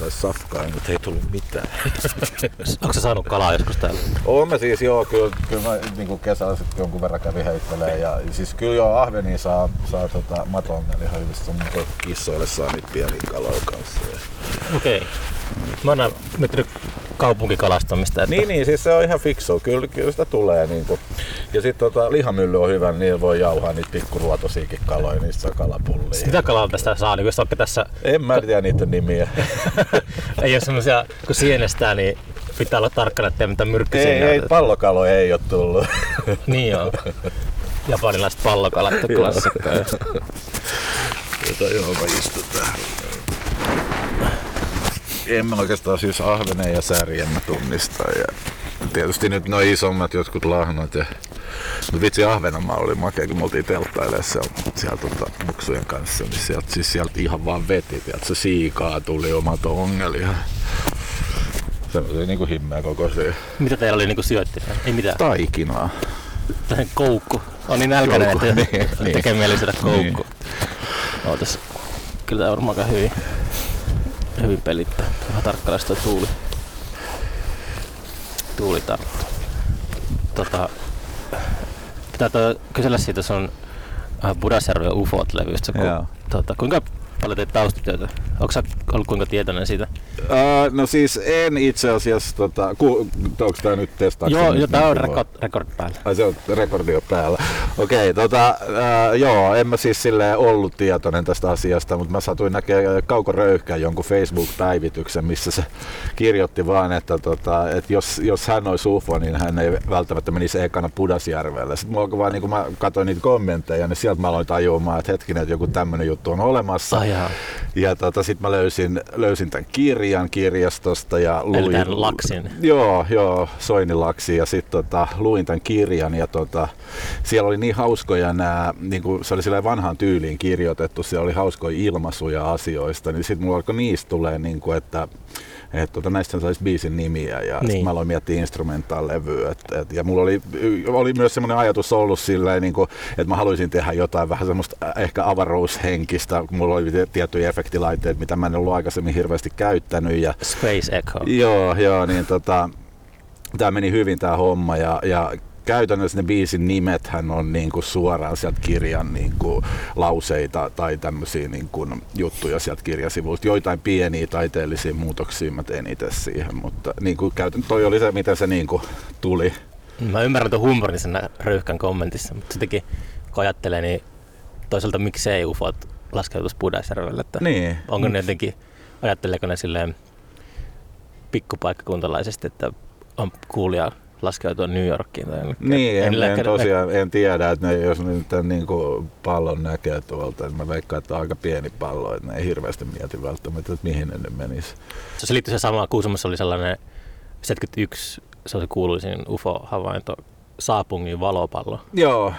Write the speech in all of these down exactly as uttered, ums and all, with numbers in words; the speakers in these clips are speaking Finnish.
Tai safkaa, mutta ei tullut mitään. Onko sä saanut kalaa joskus täällä? Oon mä siis joo, kyllä, kyllä mä niin kesällä sitten jonkun verran kävin heittelemään. Ja siis kyllä joo, ahvenia saa, saa tota, maton, eli ihan hyvistä, mutta kissoille saa niitä pieniä kaloja kanssa. Okei. Okay. Mä oon miettinyt kaupunkikalastamista. Että... Niin, niin, siis se on ihan fiksua. Kyllä, kyllä sitä tulee. Niin kuin. Ja sitten tota, lihamylly on hyvä, niin voi jauhaa niitä pikkuruotosiakin kaloja, niistä saa kalapullia. Mitä kalaa tästä saa? Niin, vaikka tässä... En mä tiedä niitä nimiä. Ei ole semmoisia, kun sienestää, niin pitää olla tarkkana, ettei mitään myrkkyä ei, ei, pallokaloja ei ole tullut. Niin on. Japanilaiset pallokalat on klassikkoja. Jotain johon mä istutaan. En mä oikeastaan siis ahvenen ja särjen mä tunnistan. Ja tietysti nyt nuo isommat jotkut lahnat. Ja... Mut vitsi ahvenanmaa oli makea, kun me oltiin telttailemaan siellä, siellä tota, muksujen kanssa. Niin sieltä, siis sieltä ihan vaan veti. Tiedätkö, siikaa tuli omat ongelia. Semmoisia niinku himmeä kokoisia. Mitä teillä oli niinku sijoittina? Ei mitään. Taikinaa. Tähän koukku. On niin nälkäinen, että niin, tekee niin. Mieli syödä koukku. Niin. Ootas. Kyllä tää on varmaan hyvin. Hyvin pelittää. Vähän tarkkailla sitä tuuli. Tuuli tarttuu. Tota, pitää kysellä siitä sun Pudasjärvi ja U F O-levystä. Ku, tota, kuinka paljon teet taustatyötä? Onko sä ollut kuinka tietoinen siitä? Öö, no siis en itse asiassa. Tota, ku, onko tää nyt testaaksi? Joo, jo, tää on rekord, rekord päällä. Ai se on rekordi on päällä. Okei, okay, tota, öö, joo, en mä siis silleen ollut tietoinen tästä asiasta, mutta mä satuin näkemään Kauko Röyhkän jonkun Facebook-päivityksen, missä se kirjoitti vaan, että tota, et jos, jos hän olisi U F O, niin hän ei välttämättä menisi ekana Pudasjärvelle. Sitten mulla vaan, niin kun mä katsoin niitä kommentteja, niin sieltä mä aloin tajuamaan, että hetkinen, että joku tämmönen juttu on olemassa. Ai jaa. Ja tota, sit mä löysin, löysin tämän kirjan kirjastosta ja luin... Eli Laksin. Joo, joo, Soini Laksi, ja sit tota, luin tämän kirjan ja tota, siellä oli niin hauskoja nämä, niin kuin se oli silleen vanhaan tyyliin kirjoitettu, siellä oli hauskoja ilmaisuja asioista, niin sit mulla alkoi niistä tulee niin kuin, että et, tota, näistä saisi biisin nimiä ja niin. Sit mä aloin miettiä instrumentaalevyä. Et, et, ja mulla oli, oli myös semmoinen ajatus ollut silleen, niin kuin, että mä haluaisin tehdä jotain vähän semmoista ehkä avaruushenkistä, kun mulla oli tiettyjä efektilaitteita, mitä mä en ollut aikaisemmin hirveästi käyttänyt. Ja, Space Echo. Joo, joo niin tota, tää meni hyvin tää homma ja, ja käytännössä ne biisin nimethän on niinku suoraan sieltä kirjan niinku lauseita tai tämmöisiä niinku juttuja sieltä kirjasivuilta. Joitain pieniä taiteellisia muutoksia mä tein itse siihen, mutta niinku käytännössä toi oli se, miten se niinku tuli. Mä ymmärrän tuon humorin siinä Röyhkän kommentissa, mutta sittenkin kun ajattelee, niin toisaalta miksei U F Ot laskeutuisi Pudasjärvelle, että niin. Onko ne jotenkin, ajatteleeko ne silleen pikkupaikkakuntalaisesti, että on kuulijaa laskeutua New Yorkiin tai jonnekin. Niin, en, en tosiaan en tiedä, että ne, jos nyt tämän niin kuin pallon näkee tuolta, niin mä veikkaan, että on aika pieni pallo, että ne ei hirveästi mieti välttämättä, että mihin ne nyt menisi. Se liittyy se samaan, Kuusamossa oli sellainen seitsemänkymmentäyksi, se oli kuuluisin U F O-havainto, Saapungin valopallo. Joo.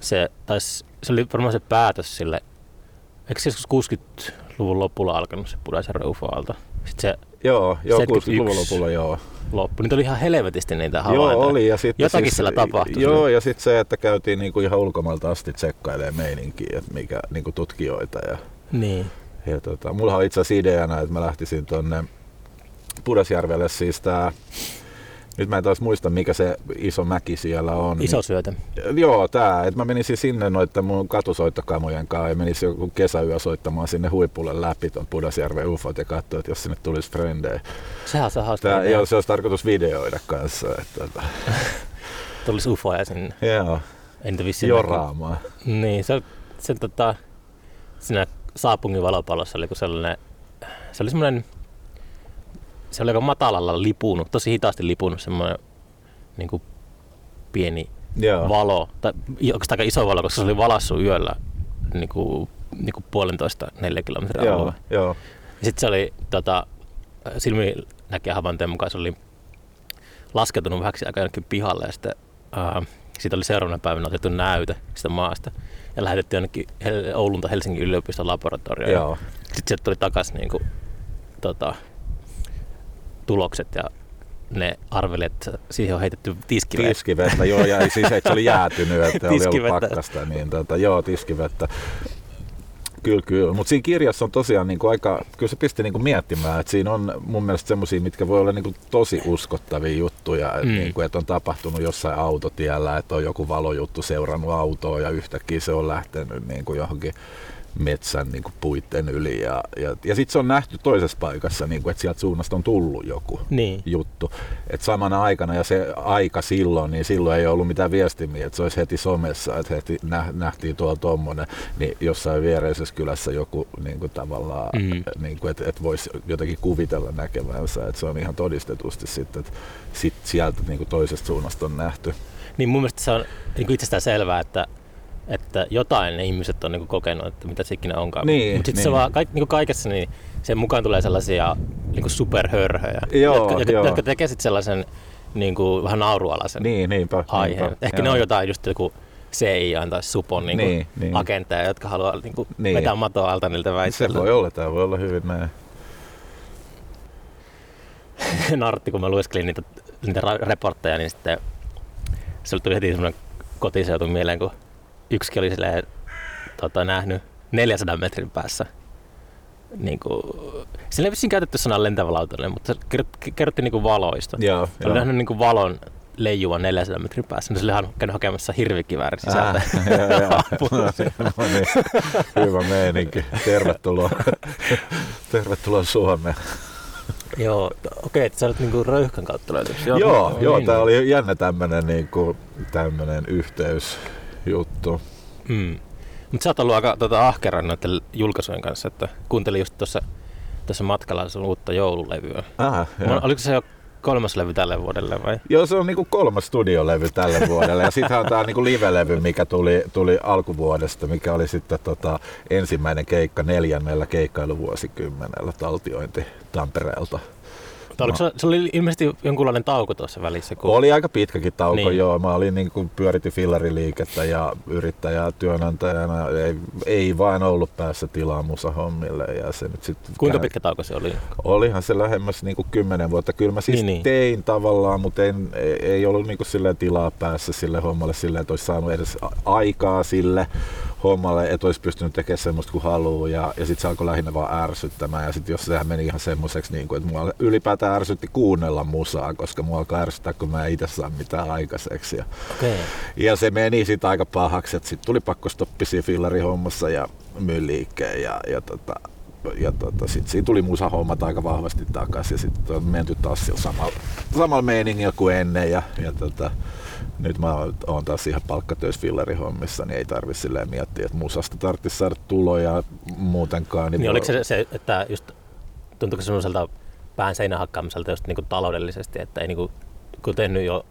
Se, taisi, se oli varmaan se päätös sille, eikö se joskus kuusikymmentäluvun lopulla alkanut se Pudasjärven U F O-alta? Sitten se joo, joo kuusikymmentäluvun lopulla joo. Loppu. Niitä oli ihan helvetisti niitä havaintoja. Joo, oli. Ja sit, jotakin siis, siellä tapahtui. Joo, niin. Ja sitten se, että käytiin niinku ihan ulkomailta asti tsekkailemaan meininkiä, että mikä niinku tutkijoita. Ja, niin. Ja tota, mullahan on itse asiassa ideana, että mä lähtisin tuonne Pudasjärvelle siis tää... Nyt mä en taas muista, mikä se iso mäki siellä on. Iso syötä. Joo, tää. Et mä menisin sinne noitten mun katusoittokamojen kanssa ja menisin joku kesäyö soittamaan sinne huipulle läpi ton Pudasjärven U F Ot ja katsoa, että jos sinne tulisi frendejä. Sehän se on hauskaa. Joo, se olisi tarkoitus videoida kanssa. Että... tulisi U F Oja sinne. Joo. Entä vissiin joraamaan. Niin, se, se tota, siinä Saapungin valopallossa oli sellainen, se oli semmoinen... Se oli aika matalalla lipunut, tosi hitaasti lipunut semmoinen niin kuin pieni joo. Valo, tai oikeastaan aika iso valo, koska se oli valassu yöllä niin kuin, niin kuin puolentoista neljä kilometriä alueella. Ja sitten se oli tota, silminnäkijän havaintojen mukaan se oli laskeutunut vähäksi aika jonnekin pihalle ja sitten, ää, siitä oli seuraavana päivänä otettu näyte sitä maasta ja lähetetty jonnekin Oulun tai Helsingin yliopiston laboratorioon. Sitten sieltä tuli takaisin niin kuin, tota, tulokset ja ne arvelivat, että siihen on heitetty tiskivettä. Tiskivettä, joo, ja siis se oli jäätynyt, että oli ollut pakkasta. Niin, tuota, joo, tiskivettä. Kyllä, kyllä. Mutta siinä kirjassa on tosiaan niinku aika, kyllä se pisti niinku miettimään, että siinä on mun mielestä semmosia, mitkä voi olla niinku tosi uskottavia juttuja, mm. että niinku, et on tapahtunut jossain autotiellä, että on joku valojuttu seurannut autoa ja yhtäkkiä se on lähtenyt niinku johonkin metsän niinku puitten yli ja, ja, ja sitten se on nähty toisessa paikassa, niinku, että sieltä suunnasta on tullut joku niin. juttu. Et samana aikana ja se aika silloin, niin silloin ei ollut mitään viestimiä, että se olisi heti somessa, että heti nähtiin tuolla tommonen, niin jossain viereisessä kylässä joku niinku, tavallaan, mm. niinku, että et voisi jotenkin kuvitella näkevänsä, että se on ihan todistetusti sitten, että sit sieltä niinku, toisesta suunnasta on nähty. Niin mun mielestä se on niin itsestään selvää, että että jotain ne ihmiset on niinku kokenut, että mitä se ikinä onkaan. Niin, mutta sitten niin. se vaan kaik, niinku kaikessa niin sen mukaan tulee sellaisia niinku superhörhöjä, joo, jotka, joo. jotka tekee sitten sellaisen niinku, vähän naurualaisen niin, niinpä, aiheen. Niinpä, ehkä joo. ne on jotain just joku C I A tai Supon niinku, niin, niin. agentteja, jotka haluaa niinku, niin. vetää matoa alta niiltä väitteiltä. Se voi olla, tämä voi olla hyvin näin. Nartti, kun mä lueskelin niitä, niitä reportteja, niin sitten se tuli heti semmoinen kotiseutu mieleen, kun yksikin oli silleen, tota, nähnyt neljänsadan metrin päässä. Niin kuin, sillä ei vissiin käytetty sanaa lentävä lautanen, mutta se kerrottiin niin kuin valoista. Joo, oli nähnyt niin kuin valon leijuvan neljänsadan metrin päässä, niin se oli ihan käynyt hakemassa hirvikiväärin sisältä. Hyvä meininki. Tervetuloa. Tervetuloa Suomeen. Joo, okei, että sä olet niinku Röyhkän kautta löytynyt. Joo, joo, joo, tää oli jännä tämmönen, niinku, tämmönen yhteys. Juttu. Mm. Mutta sä oot ollut aika tota, ahkeran noiden julkaisujen kanssa, että kuuntelin just tuossa matkalla sun uutta joululevyä. Aha, oliko se jo kolmas levy tälle vuodelle vai? Joo, se on niinku kolmas studiolevy tälle vuodelle ja sittenhän on tää niinku live-levy, mikä tuli, tuli alkuvuodesta, mikä oli sitten tota, ensimmäinen keikka neljännellä keikkailuvuosikymmenellä taltiointi Tampereelta. Oliko no. Se oli ilmeisesti jonkunlainen tauko tuossa välissä? Kun... Oli aika pitkäkin tauko, niin. joo. Mä olin niin kuin pyöritin fillariliikettä ja yrittäjä työnantajana. Ei, ei vain ollut päässä tilaa musahommille. Ja se nyt sit Kuinka käy... pitkä tauko se oli? Olihan se lähemmäs niin kuin kymmenen vuotta. Kyllä mä siis niin, niin. tein tavallaan, mutta en, ei ollut niin kuin silleen tilaa päässä sille hommalle silleen, että olisi saanut edes aikaa sille hommalle, että olisi pystynyt tekemään semmoista kuin haluaa. Ja, ja sitten se alkoi lähinnä vaan ärsyttämään. Ja sitten jos sehän meni ihan semmoiseksi, niin kuin, että mulla ylipäätään ärsytti kuunnella musaa, koska mua alkaa ärsyttää, kun mä en itse saa mitään aikaiseksi. Ja, okay. ja se meni sitten aika pahaksi, että sitten tuli pakko stoppisiin fillarihommassa ja myin liikkeen ja, ja, tota, ja tota, sitten siinä tuli musahommat aika vahvasti takaisin ja sitten on menty taas sillä samalla, samalla meiningillä kuin ennen ja, ja tota, nyt mä oon taas ihan palkkatöissä fillarihommissa, niin ei tarvi silleen miettiä, että musasta tarvitsisi saada tuloja muutenkaan. Niin niin oliko se se, että just tuntuuko semmoiselta pään seinän hakkaamiselta just niinku taloudellisesti, että ei niinku, kun tehnyt jo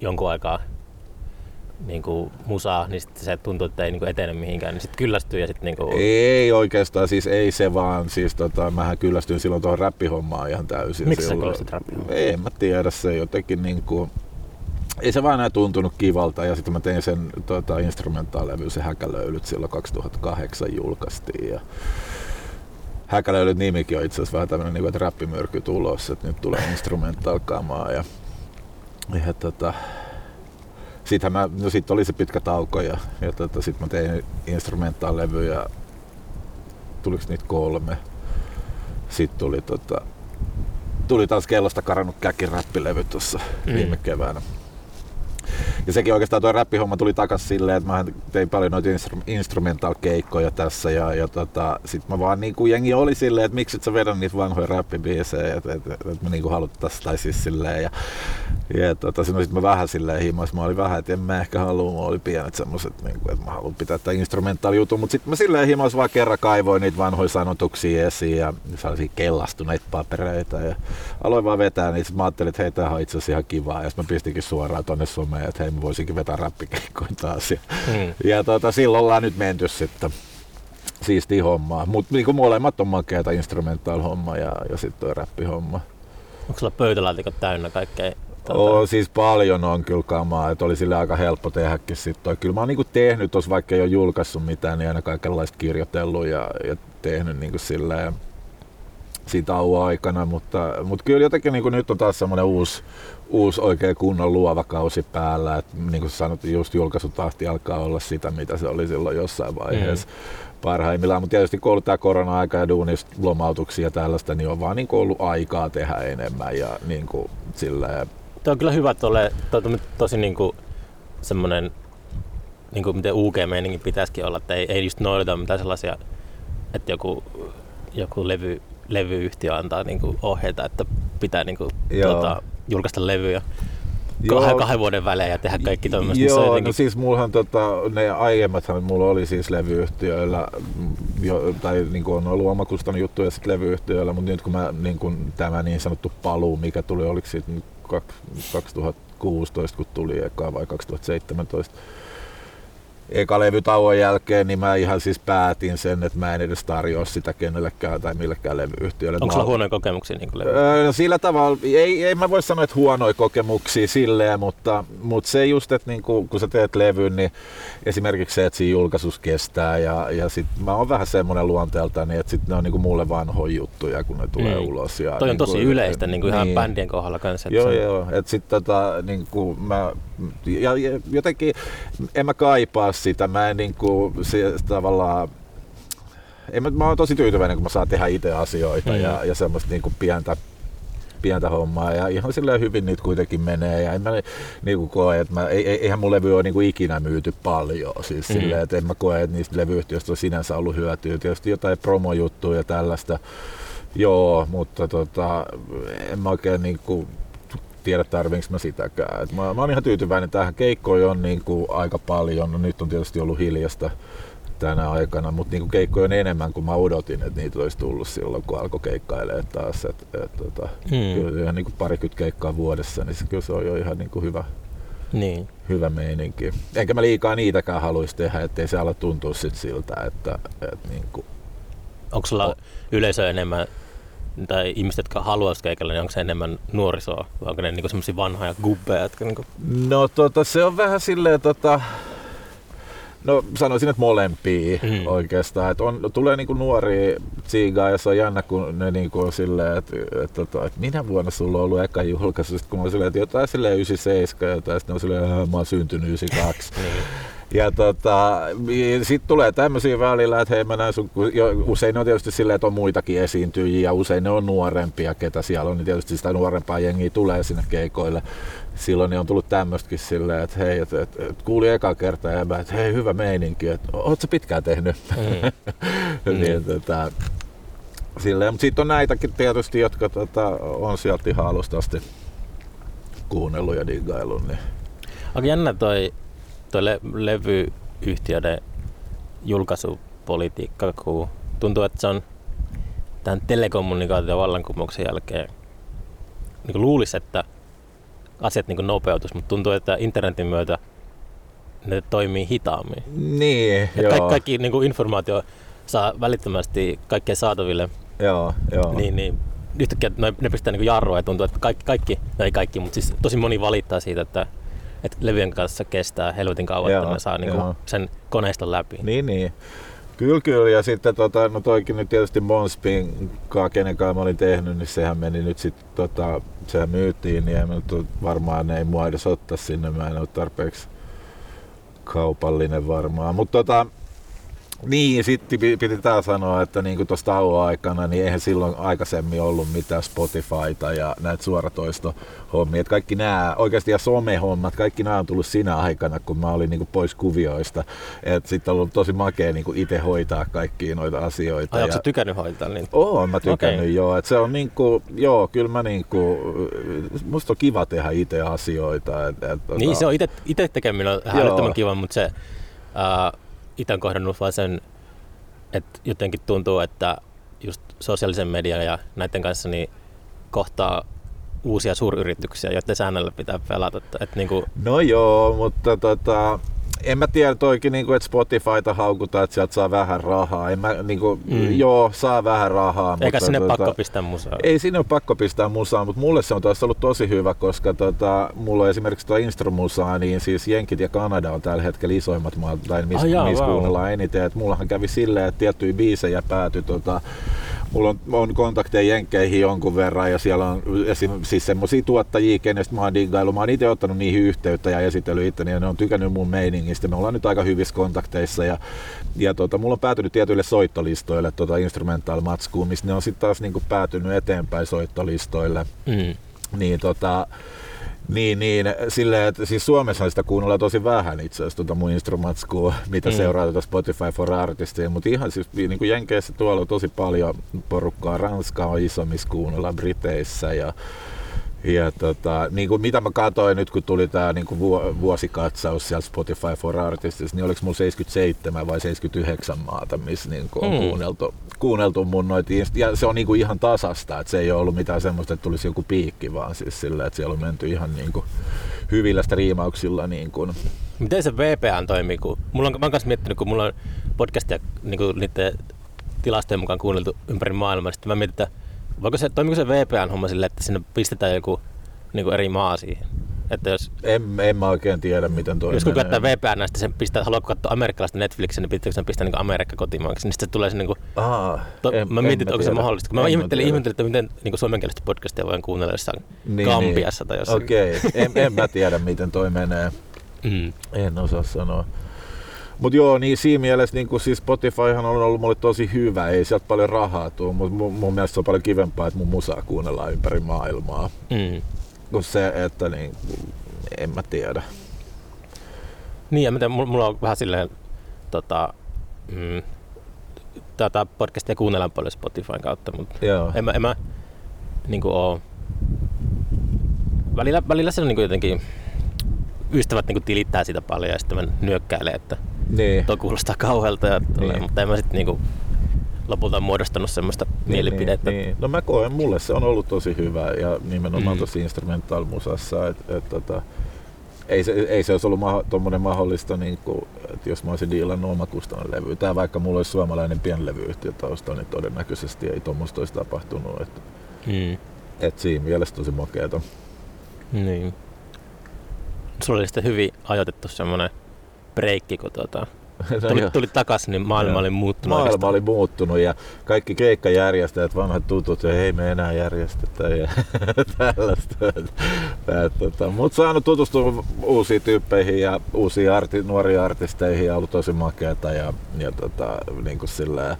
jonkun aikaa niinku musaa, niin sitten se tuntuu, että ei niinku etene mihinkään, niin sitten kyllästyy ja sitten niinku... Ei oikeastaan, siis ei se vaan, siis tota, mähän kyllästyin silloin tuohon räppihommaan ihan täysin. Miksi silloin... sä kyllästyt räppihommaan? Ei, en mä tiedä, se jotenkin niinku... Ei se vaan enää tuntunut kivalta ja sitten mä tein sen tota, instrumentaalevyn, se Häkälöylyt silloin kaksituhattakahdeksan julkaistiin ja... Häkälöylyt nimikin on itse asiassa vähän tämmöinen, että räppimyrkyt ulos, että nyt tulee instrumentaalkamaa. Ja, ja tota, sitten no sit oli se pitkä tauko ja, ja tota, sitten mä tein instrumentaalevyjä, tuliko niitä kolme. Sitten tuli, tota, tuli taas Kellosta karannut käki -räppilevy tuossa mm. viime keväänä. Ja sekin oikeastaan tuo räppihomma tuli takas silleen, että mä tein paljon noita instru- instrumental-keikkoja tässä ja, ja tota, sit mä vaan niinku jengi oli silleen, että miksi et sä vedä niitä vanhoja räppibiisejä, että et, et, et me niinku haluttais tai siis silleen ja, ja tota, no sit mä vähän silleen himas, mä olin vähän, että en mä ehkä haluu, mulla oli pienet semmoset niinku, että mä haluun pitää tää instrumentaal-jutun, mut sit mä silleen himas vaan kerran kaivoin niitä vanhoja sanotuksia esiin ja sellaisia kellastuneita papereita ja aloin vaan vetää niitä, sit mä ajattelin, että hei tämähän on itse asiassa ihan kivaa ja sit mä pistinkin suoraan tonne someen, että hei mä voisinkin vetää räppikeikkoja taas ja, mm. ja tota, silloin ollaan nyt menty sitten siistiä hommaa, mutta niinku molemmat on makeata, instrumentaal-homma ja, ja sitten tuo räppihomma. Onko sulla pöytälaatikot täynnä kaikkea? On, siis paljon on kyllä kamaa, että oli sille aika helppo tehdäkin sit toi. Kyllä mä oon niinku tehnyt tossa, vaikka ei ole julkaissut mitään, niin aina kaikenlaista kirjoitellut ja, ja tehnyt niinku silleen. siinä tauon aikana, mutta, mutta kyllä jotenkin niin kuin nyt on taas semmoinen uusi, uusi oikein kunnon luova kausi päällä. Et niin kuin sanoit, just julkaisutahti alkaa olla sitä, mitä se oli silloin jossain vaiheessa mm. parhaimmillaan. Mutta tietysti kun on ollut tämä korona-aika ja duunista lomautuksia ja tällaista, niin on vaan niin kuin ollut aikaa tehdä enemmän. Ja niin kuin silleen... Tämä on kyllä hyvä, että ole, on tosi niin kuin semmoinen, niin kuin miten U G-meininki pitäisikin olla, että ei, ei just noudata mitään sellaisia, että joku, joku levy... levyyhtiö antaa niinku ohjeita, että pitää niinku tota, julkaista levyjä kahden, kahden vuoden välein ja tehdä kaikki tämmöistä. Joo, niin no niinku... siis mulhan tota, ne aiemmathan mulla oli siis levyyhtiöillä, jo, tai niinku on ollut omakustanut juttuja sitten levyyhtiöillä, mutta nyt kun mä, niinku, tämä niin sanottu paluu, mikä tuli, oliko siitä kaksituhattakuusitoista, kun tuli eka vai kaksituhattaseitsemäntoista, eka levytauon jälkeen, niin mä ihan siis päätin sen, että mä en edes tarjoa sitä kenellekään tai millekään levyyhtiölle. Onko sulla mä... huonoja kokemuksia? Niin öö, no sillä tavalla, ei, ei mä voi sanoa, että huonoja kokemuksia silleen, mutta, mutta se just, että niin kun, kun sä teet levyn, niin esimerkiksi se, että siinä julkaisuus kestää ja, ja sit mä oon vähän semmoinen luonteelta, niin että sit ne on niin mulle vanhoja juttuja, kun ne tulee mm. ulos. Ja toi niin on tosi kun, yleistä, niin kuin niin. Ihan bändien kohdalla kanssa. Joo, sen... joo. Et sit tota, niin kun mä, ja, ja jotenkin en mä kaipaa sitä. Mä en niinku se tavallaan en mä, mä oon tosi tyytyväinen, kun mä saan tehdä itse asioita mm. ja ja semmoista niinku pientä pientä hommaa ja ihan silleen hyvin niitä kuitenkin menee ja en mä niinku koe, että mä, eihän mun levy ole niinku ikinä myyty paljon, siis mm. silleen, että en mä koe, että niistä levyyhtiöistä on sinänsä ollut hyötyä, tietysti jotain promojuttuja ja tällaista, joo, mutta tota, en mä oikein niinku tiedä tarviinko mä sitäkään. Et mä, mä oon ihan tyytyväinen, tähän keikkoja on niinku aika paljon, no, nyt on tietysti ollut hiljasta tänä aikana, mutta niinku keikkoja on enemmän kuin mä odotin, että niitä olisi tullut silloin, kun alkoi keikkailemaan taas. Et, et, tota, hmm. Kyllä ihan niinku parikymmentä keikkaa vuodessa, niin se, kyllä se on jo ihan niinku hyvä, niin. hyvä meininki. Enkä mä liikaa niitäkään haluaisi tehdä, ettei se ala tuntua sit siltä, että... Et, niinku, onko sulla on... yleisö enemmän? Tai ihmiset, jotka haluaisivat keikalla, niin onko se enemmän nuorisoa vai onko ne niinku semmoisia vanhoja gubbeja? Jotka niinku... No tota, se on vähän silleen, tota... no sanoisin, että molempia mm. oikeastaan. Et on, tulee niinku nuoria tsiigaa ja se on jännä, kun ne niinku on silleen, että et, et, et, minä vuonna sulla on ollut eka julkaisu, sit kun mä oon silleen, että jotain silleen yhdeksänkymmentäseitsemän jotain, sit ne on silleen, että mä oon syntynyt yhdeksänkymmentäkaksi. Ja tota, sitten tulee tämmöisiä välillä, että hei mä näen sun, usein ne on tietysti silleen, että on muitakin esiintyjiä, usein ne on nuorempia, ketä siellä on, niin tietysti sitä nuorempaa jengiä tulee sinne keikoille. Silloin ne on tullut tämmöstäkin silleen, että hei, et, et, et, kuulin eka kertaa ja mä, että hei, hyvä meininki, että oot sä pitkään tehnyt? Mm. niin, mm. tota, silleen, mutta sitten on näitäkin tietysti, jotka tota, on sieltä ihan alusta asti kuunnellut ja diggaillut. Niin. Onko jännä toi? Tuo le- levyyhtiöiden julkaisupolitiikka, kun tuntuu, että se on tämän telekommunikaation vallankumouksen jälkeen niin luulisi, että asiat niin nopeutus, mutta tuntuu, että internetin myötä ne toimii hitaammin. Niin, joo. Kaikki, kaikki niin informaatio saa välittömästi kaikkeen saataville. Joo, joo. Niin, niin, yhtäkkiä ne pistää niin jarrua ja tuntuu, että kaikki, kaikki, no ei kaikki, mutta siis tosi moni valittaa siitä, että että levyjen kanssa kestää helvetin kauan, että ne saa niinku sen koneiston läpi. Niin, niin. Kyllä, kyllä. Ja sitten tota, no toikin nyt tietysti Monspin kaa, kenen kanssa mä olin tehnyt, niin sehän meni nyt sitten, tota, sehän myytiin, niin en, varmaan ne ei mua edes ottaa sinne, mä en ole tarpeeksi kaupallinen varmaan. Mutta tota, niin, sitten piti tää sanoa, että niinku tuossa tauon aikana, niin eihän silloin aikaisemmin ollut mitään Spotifyta ja näitä suoratoistohommia. Et kaikki nämä, oikeasti ja somehommat, kaikki nämä on tullut sinä aikana, kun mä olin niinku pois kuvioista. Sitten on ollut tosi makea niinku itse hoitaa kaikkia noita asioita. Ai, ootko sä tykännyt hoitaa niitä? Oon mä tykännyt, okay. Joo. Et se on niinku, joo, kyllä mä niinku, musta on kiva tehdä itse asioita. Et, et, niin, tota, se on itse tekeminen on älyttömän kiva, mutta se... Uh, itse on kohdannut vaan sen, että jotenkin tuntuu, että just sosiaalisen median ja näiden kanssa niin kohtaa uusia suuryrityksiä, joiden säännöllä pitää pelata. Että niin kuin... No joo, mutta tota, en mä tiedä toikin, niin kuin, että Spotifyta haukutaan, että sieltä saa vähän rahaa. En mä, niin kuin, mm. Joo, saa vähän rahaa. Eikä sinne tota, pakko pistää musaa. Ei sinne ole pakko pistää musaa, mutta mulle se on taas ollut tosi hyvä, koska tota, mulla on esimerkiksi tuo instrumentti-musaa, niin siis Jenkit ja Kanada on tällä hetkellä isoimmat maat, tai missä mis, ah, mis wow. kuunnellaan eniten. Et mullahan kävi silleen, että tiettyjä biisejä päätyi tota, Mulla on, on kontakteja jenkkeihin jonkun verran ja siellä on esim, siis semmosia tuottajia, kenestä mä oon diggailu. Mä oon itse ottanut niihin yhteyttä ja esitellyt itteni ja ne on tykännyt mun meiningistä. Me ollaan nyt aika hyvissä kontakteissa ja, ja tota, mulla on päätynyt tietyille soittolistoille tota instrumental-matskuun, missä ne on sitten taas niinku päätynyt eteenpäin soittolistoille. Mm. Niin tota... Niin, niin. Silleen, että siis Suomessa sitä kuunnellaan tosi vähän itse asiassa tuota mun instrumentskua, mitä mm. seuraa tuota Spotify for Artistia, mutta ihan siis niin kuin Jenkeissä tuolla on tosi paljon porukkaa, Ranska on iso, missä kuunnellaan Briteissä ja, ja tota, niin kuin mitä mä katsoin nyt kun tuli tää niin kuin vuosikatsaus sieltä Spotify for Artistis, niin oliko mulla seitsemänkymmentäseitsemän vai seitsemänkymmentäyhdeksän maata, missä niin kuin on mm. kuunneltu, kuunneltu mun noita, ja se on niin kuin ihan tasasta, että se ei ole ollut mitään semmoista, että tulisi joku piikki, vaan siis sillä, että siellä on menty ihan niin kuin hyvillä striimauksilla. Niin kuin. Miten se V P N toimii? Kun mulla on, mä oon kanssa miettinyt, kun mulla on podcastia niin kuin niiden tilastojen mukaan kuunneltu ympäri maailmaa, sitten mä mietin, että voiko se, toimiko se V P N-homma silleen, että sinne pistetään joku niin kuin eri maa siihen? Että jos, en, en mä oikein tiedä, miten toi menee. Jos kun käyttää V P N, niin sen pistää, haluatko katsoa amerikkalaista Netflixiä, niin pitääkö sen pistää niin Amerikka kotimaaksi? Niin sitten se tulee se niin kuin... Aha, to, en, mä mietin, onko se mahdollista. Mä, mä ihmettelin, ihmettelin, että miten niin suomenkielistä podcastia voidaan kuunnella jossain niin, Gambiassa niin. Tai jossain. Okei, okay. en, en mä tiedä, miten toi menee. Mm. En osaa sanoa. Mut joo, niin siinä mielessä niin siis Spotifyhan on ollut mulle tosi hyvä, ei sieltä paljon rahaa tule, mutta mun, mun mielestä se on paljon kivempaa, että mun musaa kuunnellaan ympäri maailmaa. Mm. Kun se, että niin, en mä tiedä. Niin ja miten, mulla on vähän silleen, tota, mm, tätä podcastia kuunnellaan paljon Spotifyn kautta, mutta joo. en mä, en mä niin kuin oo. Välillä, välillä se on niin kuin jotenkin, ystävät niin kuin tilittää sitä paljon ja sitten mä nyökkäilen, että niin. Tuo kuulostaa kauhealta, ja tulee, niin. Mutta en mä sitten niinku lopulta muodostanut semmoista niin, mielipidettä. Niin. No mä koen, mulle se on ollut tosi hyvä ja nimenomaan mm. tosi instrumental-musassa, että et, tota, ei, se, ei se olisi ollut maho, tommonen mahdollista, niin kuin, että jos mä olisin diilannut omakustainen levy. Tää vaikka mulla olisi suomalainen pienlevyyhtiö taustalla, niin todennäköisesti ei tommoista olisi tapahtunut. Että mm. et siinä mielessä tosi makeeta. Niin. Sulla oli sitten hyvin ajoitettu semmoinen breikki, kun tuota, tuli, no tuli takaisin, niin maailma no. oli muuttunut. Maailma oikeastaan. oli muuttunut ja kaikki keikkajärjestäjät, vanhat tutut, ja hei me enää järjestetä ja tällaista. Tota. Mutta saanut tutustua uusiin tyyppeihin ja uusiin arti, nuoriin artisteihin ja ollut tosi makeata ja, ja tota, niin kuin sillä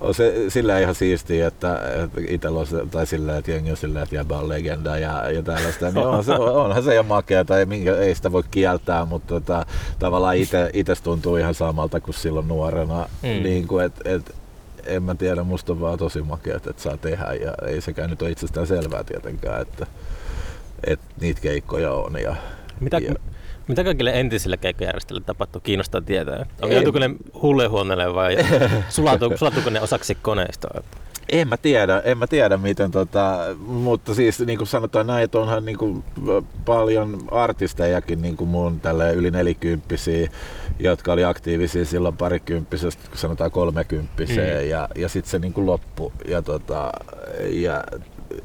on se sillä ihan siistiä, että, että itsellä on se, tai sillä, että jengi on sillä, että jäbä on legenda ja, ja tällaista, niin on se, onhan se ihan makeata, ei, ei sitä voi kieltää, mutta tota, tavallaan itse tuntuu ihan samalta kuin silloin nuorena, mm. niin kuin, et, et, en mä tiedä, musta on vaan tosi makeata, että saa tehdä ja ei sekään nyt ole itsestään selvää tietenkään, että, että niitä keikkoja on. Ja, Mitä? Ja, Mitä kaikille entisille keikkajärjestöille tapahtuu? Kiinnostaa tietää. Joutuuko ne hullehuoneelle vai sulautuuko ne osaksi koneistoa? En mä tiedä, en mä tiedä miten, tota, mutta siis niin kuin sanotaan näin, että onhan niin kuin paljon artistejakin niin kuin mun tälleen yli nelikymppisiä, jotka oli aktiivisia silloin parikymppisestä, sanotaan kolmekymppiseen mm. ja, ja sitten se niin kuin loppu. Ja, tota, ja,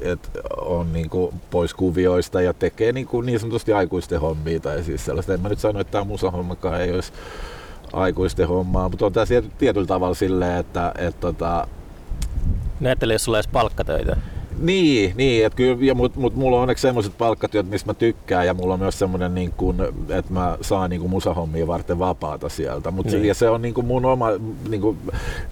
et on niinku pois kuvioista ja tekee niinku niin sanotusti aikuisten hommia tai siis sellaista. En mä nyt sano, että tämä musahommakaan ei olisi aikuisten hommaa, mutta on tämä tietyllä tavalla silleen, että... Et tota... Näettele, jos sulla ei olisi palkkatöitä. Niin, niin että kyllä, mutta mut mulla on onneksi sellaiset palkkatyöt, mistä mä tykkään ja mulla on myös semmoinen, niin että mä saan niin kuin musahommia varten vapaata sieltä. Mut niin. se, ja se on niin kuin mun oma, niin kuin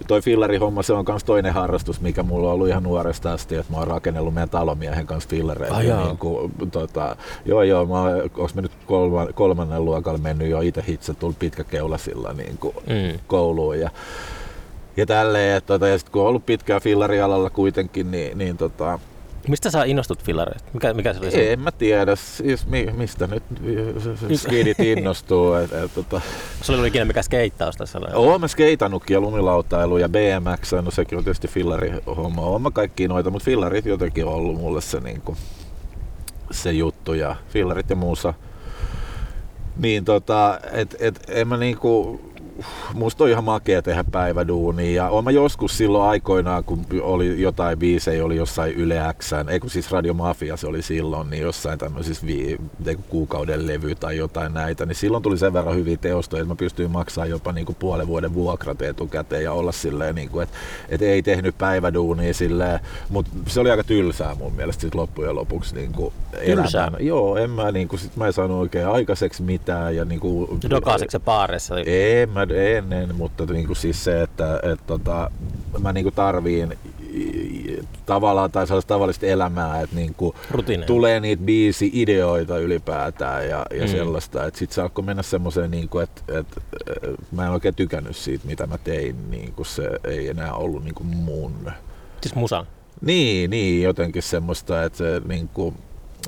toi fillarihomma, se on myös toinen harrastus, mikä mulla on ollut ihan nuoresta asti, että mä oon rakennellut meidän talomiehen kanssa fillareita. Ah, niin kuin, tota, joo joo, mä oon, onks mä nyt kolman, kolmannen luokalla mennyt jo itse hitse, tullut pitkäkeulasilla niin kuin mm. kouluun. Ja, Ja tälleen, että ja sit kun on ollut pitkään fillarialalla kuitenkin, niin, niin tota... Mistä sä innostut fillareista? Mikä, mikä se oli se? En mä tiedä, siis mi, mistä nyt skidit innostuu. et, et, tota... Se oli ikinä mikä skeittaus tässä? Oon mä skeitannutkin ja lumilautailu ja B M X, no sekin on tietysti fillarihomma. Oon mä kaikki noita, mutta fillarit jotenkin on ollut mulle se, niin kuin, se juttu ja fillarit ja muussa. Niin tota, et, et en mä niinku... musta on ihan makea tehdä päiväduunia. Ja olen joskus silloin aikoinaan, kun oli jotain biisejä, oli jossain Yle X:n, ei kun siis Radio Mafia se oli silloin, niin jossain tämmöisissä vi- kuukauden levy tai jotain näitä, niin silloin tuli sen verran hyviä teostoja, että mä pystyin maksamaan jopa niinku puolen vuoden vuokrat etukäteen ja olla silleen, niinku, että et ei tehnyt päiväduunia silleen, mutta se oli aika tylsää mun mielestä sit loppujen lopuksi niinku elämään. Joo, en mä, niinku, sit mä en saanut oikein aikaiseksi mitään. Ja niinku, Dokaiseksi baareissa? En mä ennen, mutta niinku siis se, että et, tota, mä niinku tarviin tavallaan tai sellaista tavallista elämää, että niinku tulee niitä biisi-ideoita ylipäätään ja, ja mm. sellaista, että sit saako mennä semmoiseen, niinku, että et, mä en oikein tykännyt siitä, mitä mä tein, niinku se ei enää ollut niinku mun. Siis musan? Niin, niin jotenkin semmoista, että se, niinku,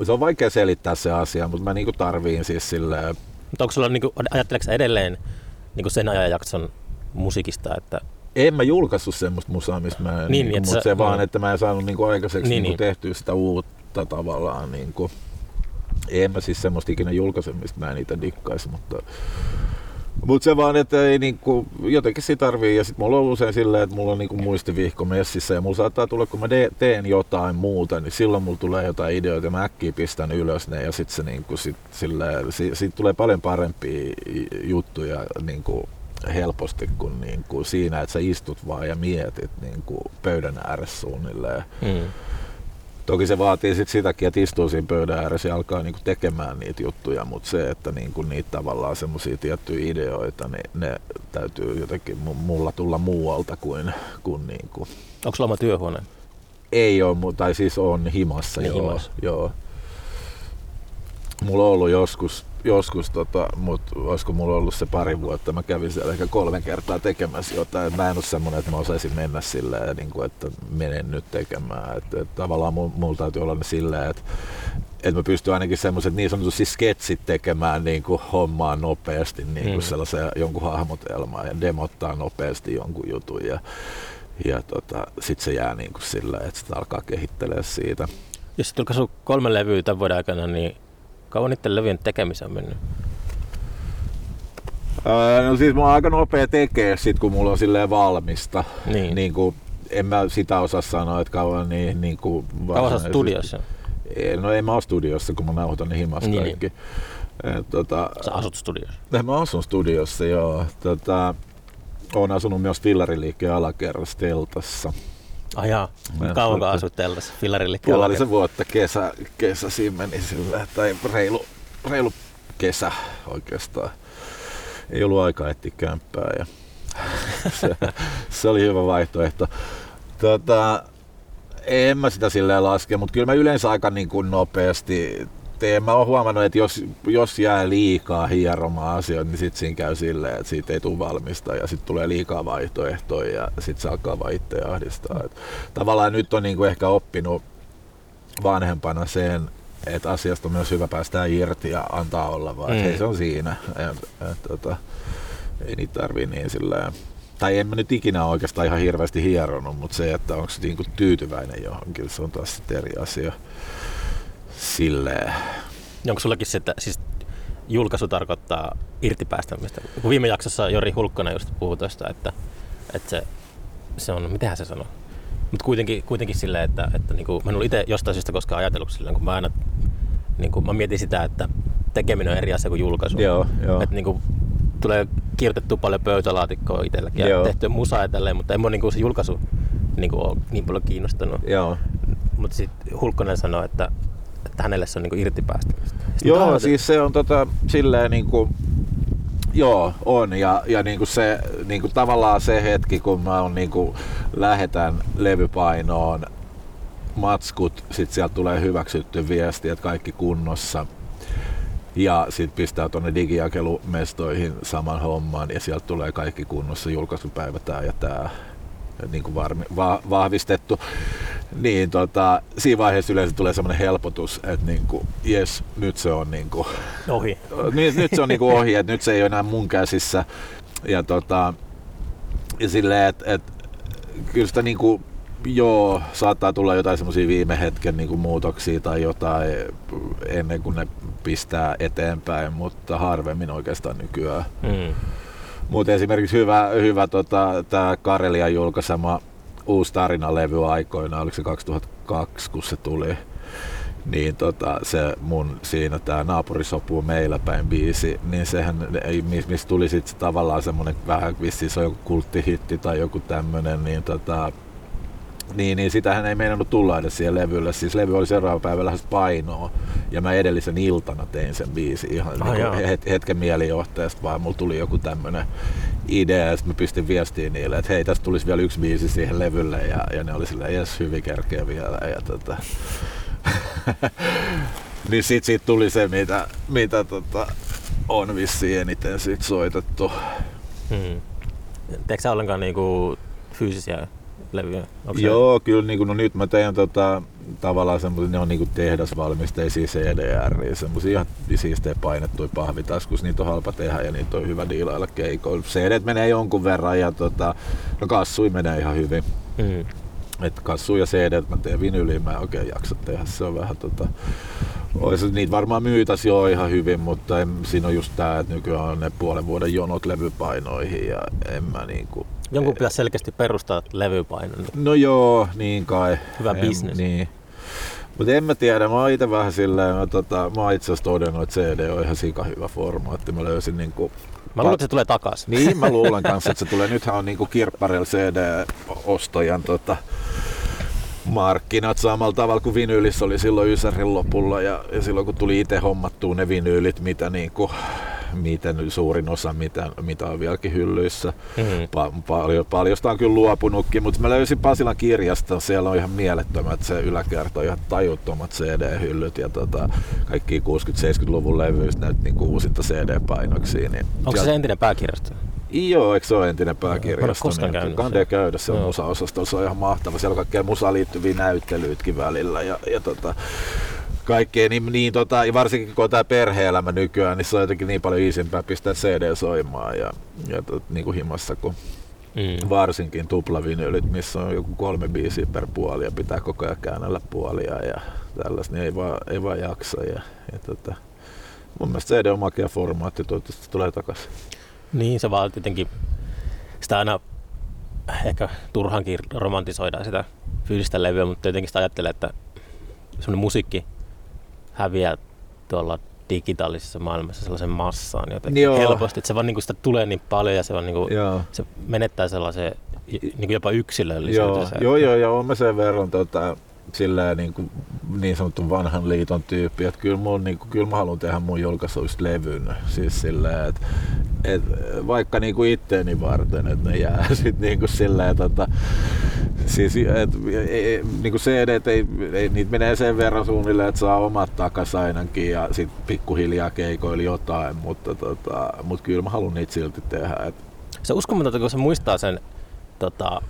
se on vaikea selittää se asia, mutta mä niinku tarviin siis silleen. Mutta onko sulla, niinku, ajatteleeko sä edelleen niinku sen ajanjakson musiikista, että en mä julkaissut semmoista musaa, mistä mä en, niin, niinku, mutta sä, se vaan, no. että mä en saanut niinku aikaiseksi niin, niinku niin. tehtyä sitä uutta tavallaan. Niinku. En mä siis semmoista ikinä julkaise, mistä mä en niitä dikkaisi, mutta, mutta se vaan, että ei niinku, jotenkin sitä tarvii. Ja sit mulla on usein silleen, että mulla on niinku muistivihko messissä ja mulla saattaa tulla, kun mä de- teen jotain muuta, niin silloin mulla tulee jotain ideoita ja mä äkkiä pistän ylös ne ja sit se niinku, sit, silleen, si- siitä tulee paljon parempia juttuja. Niinku, helposti kuin, niin kuin siinä, että sä istut vaan ja mietit niin kuin pöydän ääressä suunnilleen. Mm. Toki se vaatii sit sitäkin, että istuu siinä pöydän ääressä ja alkaa niin kuin tekemään niitä juttuja, mutta se, että niin kuin niitä tavallaan semmoisia tiettyjä ideoita, niin ne täytyy jotenkin mulla tulla muualta kuin... kuin, niin kuin. Onko sulla oma työhuone? Ei ole, tai siis on himassa. Joo, himassa. Joo. Mulla on ollut joskus Joskus, tota, mutta olisiko mulla ollut se pari vuotta, mä kävin siellä ehkä kolme kertaa tekemässä jotain. Mä en ole semmoinen, että mä osaisin mennä silleen, että menen nyt tekemään. Että tavallaan mulla täytyy olla ne silleen, että, että mä pystyn ainakin semmoiset niin sanotusti sketsit tekemään niin kuin hommaa nopeasti, niin kuin sellaisen jonkun hahmotelmaan ja demottaa nopeasti jonkun jutun. Ja, ja tota, sitten se jää niin kuin silleen, että sitä alkaa kehittelee siitä. Jos se tulkaa sun kolme levyä tämän vuoden aikana, niin kauan niiden levien tekemisen on mennyt? Öö, no siis mä oon aika nopea tekee sit, kun mulla on silleen valmista. Niin. Niin kun, en mä sitä osaa sanoa, että kauan niin... niin kun, kauan sä studiossa? No ei mä oon studiossa, kun mä nauhoitan ne himasta niin, kaikki. Niin. Et, tota, sä asut studiossa? Mä asun studiossa, joo. Tota, oon asunut myös fillariliikkeen alakerrassa teltassa. Oh jaa, kauankaan asuit teltassa fillarille? Puolellisen vuotta kesä, kesä siinä meni sillä, tai reilu, reilu kesä oikeastaan. Ei ollut aikaa etsiä kämppää ja se, se oli hyvä vaihtoehto. Tota, en mä sitä silleen laske, mutta kyllä mä yleensä aika niin kuin nopeasti. En mä oon huomannut, että jos, jos jää liikaa hieromaan asioita, niin sit siinä käy silleen, että siitä ei tule valmista ja sit tulee liikaa vaihtoehtoja ja sit se alkaa vaan itseä ahdistaa. Et tavallaan nyt on niinku ehkä oppinut vanhempana sen, että asiasta on myös hyvä päästää irti ja antaa olla vaan, mm. hei se on siinä. Et, et, tota, ei niitä tarvii niin silleen. Tai en mä nyt ikinä oikeastaan ihan hirveästi hieronut, mutta se, että onko se niinku tyytyväinen johonkin, se on taas sitten eri asia. Silleen. Onko sullakin se, että siis julkaisu tarkoittaa irtipäästämistä? Kun viime jaksossa Jori Hulkkonen just puhui tuosta, että, että se, se on, mitähän se sanoo? Mutta kuitenkin, kuitenkin silleen, että, että niin kuin, mä en ole itse jostain syystä koskaan ajatellut silleen, kun mä aina niin kuin, mä mietin sitä, että tekeminen on eri asia kuin julkaisu. Joo, joo. Että niin kuin, tulee kirjoitettua paljon pöytälaatikkoa itselläkin ja tehtyä musaa ja tälleen, mutta en ole niin kuin, se julkaisu niin kuin, ole niin paljon kiinnostanut. Joo. Mutta sitten Hulkkonen sanoi, että että hänelle se on niinku irtipäästämistä. Joo, tahdon... siis se on tota silleen niinku joo, on ja ja niinku se niinku tavallaan se hetki, kun mä on niinku lähetän levypainoon matskut, sit sieltä tulee hyväksytty viesti, että kaikki kunnossa. Ja sit pistää tuonne digijakelumestoihin saman homman ja sieltä tulee kaikki kunnossa, julkaisupäivä tää ja tää. Niin kuin varmi, va, vahvistettu, niin tota, siinä vaiheessa yleensä tulee semmoinen helpotus, että niin kuin, jes, nyt se on niin kuin, ohi, nyt, nyt se on niin kuin ohi, että nyt se ei ole enää mun käsissä. Ja, tota, ja silleen, että et, kyllä sitä niin kuin, joo, saattaa tulla jotain semmoisia viime hetken niin kuin muutoksia tai jotain ennen kuin ne pistää eteenpäin, mutta harvemmin oikeastaan nykyään. Mm. Mutta esimerkiksi hyvä, hyvä tota, tämä Karelian julkaisema uusi tarinalevy aikoina, oliko se kaksituhattakaksi, kun se tuli, niin tota, se mun siinä tämä Naapuri sopuu meillä päin biisi, niin sehän, missä tuli sitten tavallaan semmoinen vähän vissiin se on joku kulttihitti tai joku tämmöinen, niin tota, Niin, niin sitähän ei meinannut tulla edes siihen levylle. Siis levy oli seuraavan päivän lähes painoa ja mä edellisen iltana tein sen biisi ihan ah, niin het- hetken mielijohteesta, vaan mulla tuli joku tämmönen idea ja sit mä pistin viestiä niille, että hei, tässä tulisi vielä yksi biisi siihen levylle ja, ja ne oli silleen, jes, hyvin kerkeä vielä ja tota... niin sit siitä tuli se, mitä, mitä tota, on vissiin eniten sit soitettu. Hmm. Teekö sä ollenkaan niinku fyysisiä levyä? Joo, kyllä niinku, no nyt mä teen tota, tavallaan semmoisia, ne on niinku tehdasvalmisteisia C D R, semmoisia ihan siistejä painettuja pahvitaskussa, niitä on halpa tehdä ja niitä on hyvä diilailla keikoilla. C D:t menee jonkun verran ja tota, no kassui menee ihan hyvin. Mm. Et kassui ja C D:t mä teen vinyliin, mä en oikein jaksa tehdä, se on vähän tota... Ois, niitä varmaan myytäisi jo ihan hyvin, mutta en, siinä on just tää, että nykyään on ne puolen vuoden jonot levypainoihin ja en mä niinku... Jonkun pitäisi selkeästi perustaa levypainon. No joo, niin kai. Hyvä bisnes. Niin. Mutta en mä tiedä, mä oon ite vähän silleen, mä, tota, mä oon itse asiassa todennut, että C D on ihan sikahyvä formaatti. Mä löysin niinku... Mä luulen, että se tulee takaisin. Niin, mä luulen kanssa, että se tulee. Nythän on niinku kirpparilla C D-ostajan tota, markkinat samalla tavalla kuin vinyylissä oli silloin Ysärin lopulla. Ja, ja silloin kun tuli itse hommattua ne vinyylit, mitä niinku... Miten suurin osa, mitä, mitä on vieläkin hyllyissä. Mm-hmm. Pa, paljon, paljosta on kyllä luopunutkin, mutta mä löysin Pasilan kirjasta. Siellä on ihan mielettömät, se yläkerta on ihan tajuttomat C D-hyllyt ja tota, kaikki kuusikymmentä-seitsemänkymmentäluvun levyistä näyt niinku uusinta C D-painoksiin. Niin onko sieltä... se entinen pääkirjasto? Joo, eikö se ole entinen pääkirjasto? Niin, kannattaa käydä, se on no. musaosastolla, se on ihan mahtava. Siellä on kaikkea musaan liittyviä näyttelyitkin välillä. Ja, ja tota, kaikkea, niin, niin tota, varsinkin kun on tää perhe-elämä nykyään, niin se on jotenkin niin paljon iisimpää pistää C D soimaan ja, ja tot, niin kuin himassa, kun mm. varsinkin tuplavinylit, missä on joku kolme biisiä per puoli ja pitää koko ajan käännellä puolia ja tällaista, niin ei vaan, ei vaan jaksa. Ja, ja tota, mun mielestä C D on makea formaatti, toivottavasti tulee takaisin. Niin, se vaan tietenkin, sitä aina ehkä turhankin romantisoidaan sitä fyysistä levyä, mutta jotenkin sitä ajattelee, että semmoinen musiikki häviää tuolla digitaalisessa maailmassa sellaisen massaan jotenkin Joo. helposti, että se vaan niinku sitä tulee niin paljon ja se vaan niinku se menettää sellaisen niinku jopa yksilöllisyyden. Joo, joo, joo, ja on mä sen verran tota sillä niin, niin sanottu vanhan liiton tyyppi, että kyllä, mun, niin kuin, kyllä mä haluan tehdä mun julkaisuista levyn, siis sillä, että, että vaikka niin kuin itteeni varten, että ne jää sitten niin kuin sillä, tota, siis, että niin kuin C D:t, ei, ei, niitä menee sen verran suunnilleen, että saa omat takas ainakin ja sitten pikkuhiljaa keikoili jotain, mutta, tota, mutta kyllä mä haluan niitä silti tehdä. Että. Se uskomatonta, kun se muistaa sen tota,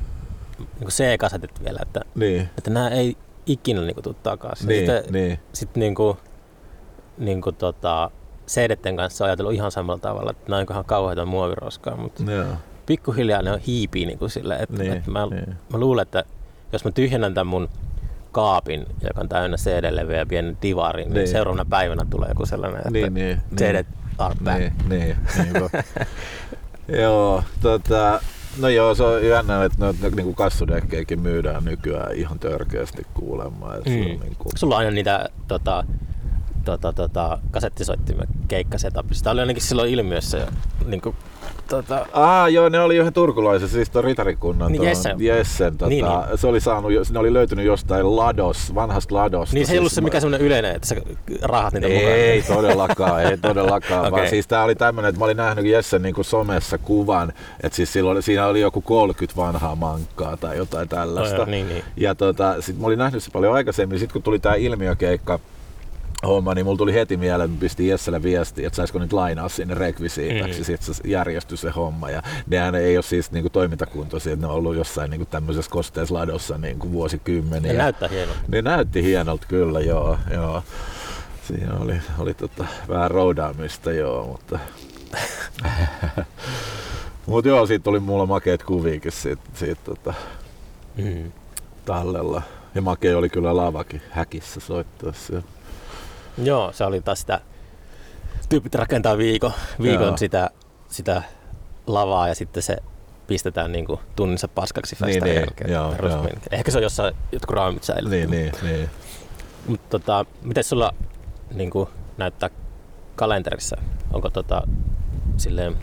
niin kuin C-kasetit vielä, että, niin. että nämä ei ikinä niinku tuu takaisin. Niin, sitten niin. Sit niinku niinku tota C D:ten kanssa on ajatellut ihan samalla tavalla, että nämä on ihan kauheita muoviroskaa, mutta pikkuhiljaa ne on hiipii niinku sille, että, niin, että mä, niin. mä luulen, että jos mä tyhjennän tämän mun kaapin, joka on täynnä C D-levyjä ja pienen divarin, niin, niin seuraavana päivänä tulee joku sellainen, että niin, niin, C D:t are back. Niin, niin, Joo, tota No joo, se on jännä, että noita niinku kassudekkejäkin myydään nykyään ihan törkeästi kuulemaan. Mm. Niinku... Sulla on aina niitä tota, tota, tota, kasettisoittimia keikkasetapissa. Tämä oli ainakin silloin ilmiössä jo. Niinku, tota... Ah, joo, ne oli yhden turkulaisen, siis tuon ritarikunnan niin, Jessen. Jessen tota, niin, niin. Se oli saanut, ne oli löytynyt jostain Lados, vanhasta Ladosta. Niin se ei ollut siis se mikään semmoinen yleinen, että sä rahat niitä ei, mukaan. Ei todellakaan, ei todellakaan. Okay. Vaan siis tää oli tämmönen, että mä olin nähnyt Jessen niinku somessa kuvan, että siis silloin, siinä oli joku kolmekymmentä vanhaa mankkaa tai jotain tällaista. No, joo, niin, niin. Ja tota, sit mä olin nähnyt se paljon aikaisemmin, sit kun tuli tää ilmiökeikka, homma, niin mulla tuli heti mieleen, että pistin Jesselle viestiä, että saisiko niitä lainaa sinne rekvisiitaksi, mm-hmm. sitten se järjestyi se homma. Ja nehän ei ole siis niinku toimintakuntoisia, ne on ollut jossain niinku tämmöisessä kosteessa ladossa niinku vuosikymmeniä. Ne näyttää hienolta. Ne näytti hienolta, kyllä, joo. joo. Siinä oli, oli tota, vähän roudaamista, joo, mutta... Mut joo, siitä tuli mulla makeet kuviikin siitä, siitä tota, mm-hmm. tallella. Ja makea oli kyllä lavakin häkissä soittaessa. Joo, se oli taas sitä, tyypit rakentaa viikon, viikon sitä, sitä lavaa ja sitten se pistetään niinku tunninsa paskaksi festari niin, jälkeen. Joo, joo. Ehkä se on jossain jotkut raamit säilytetty. Niin, niin, niin. Mutta tota, miten sulla niinku näyttää kalenterissa? Onko tota, silleen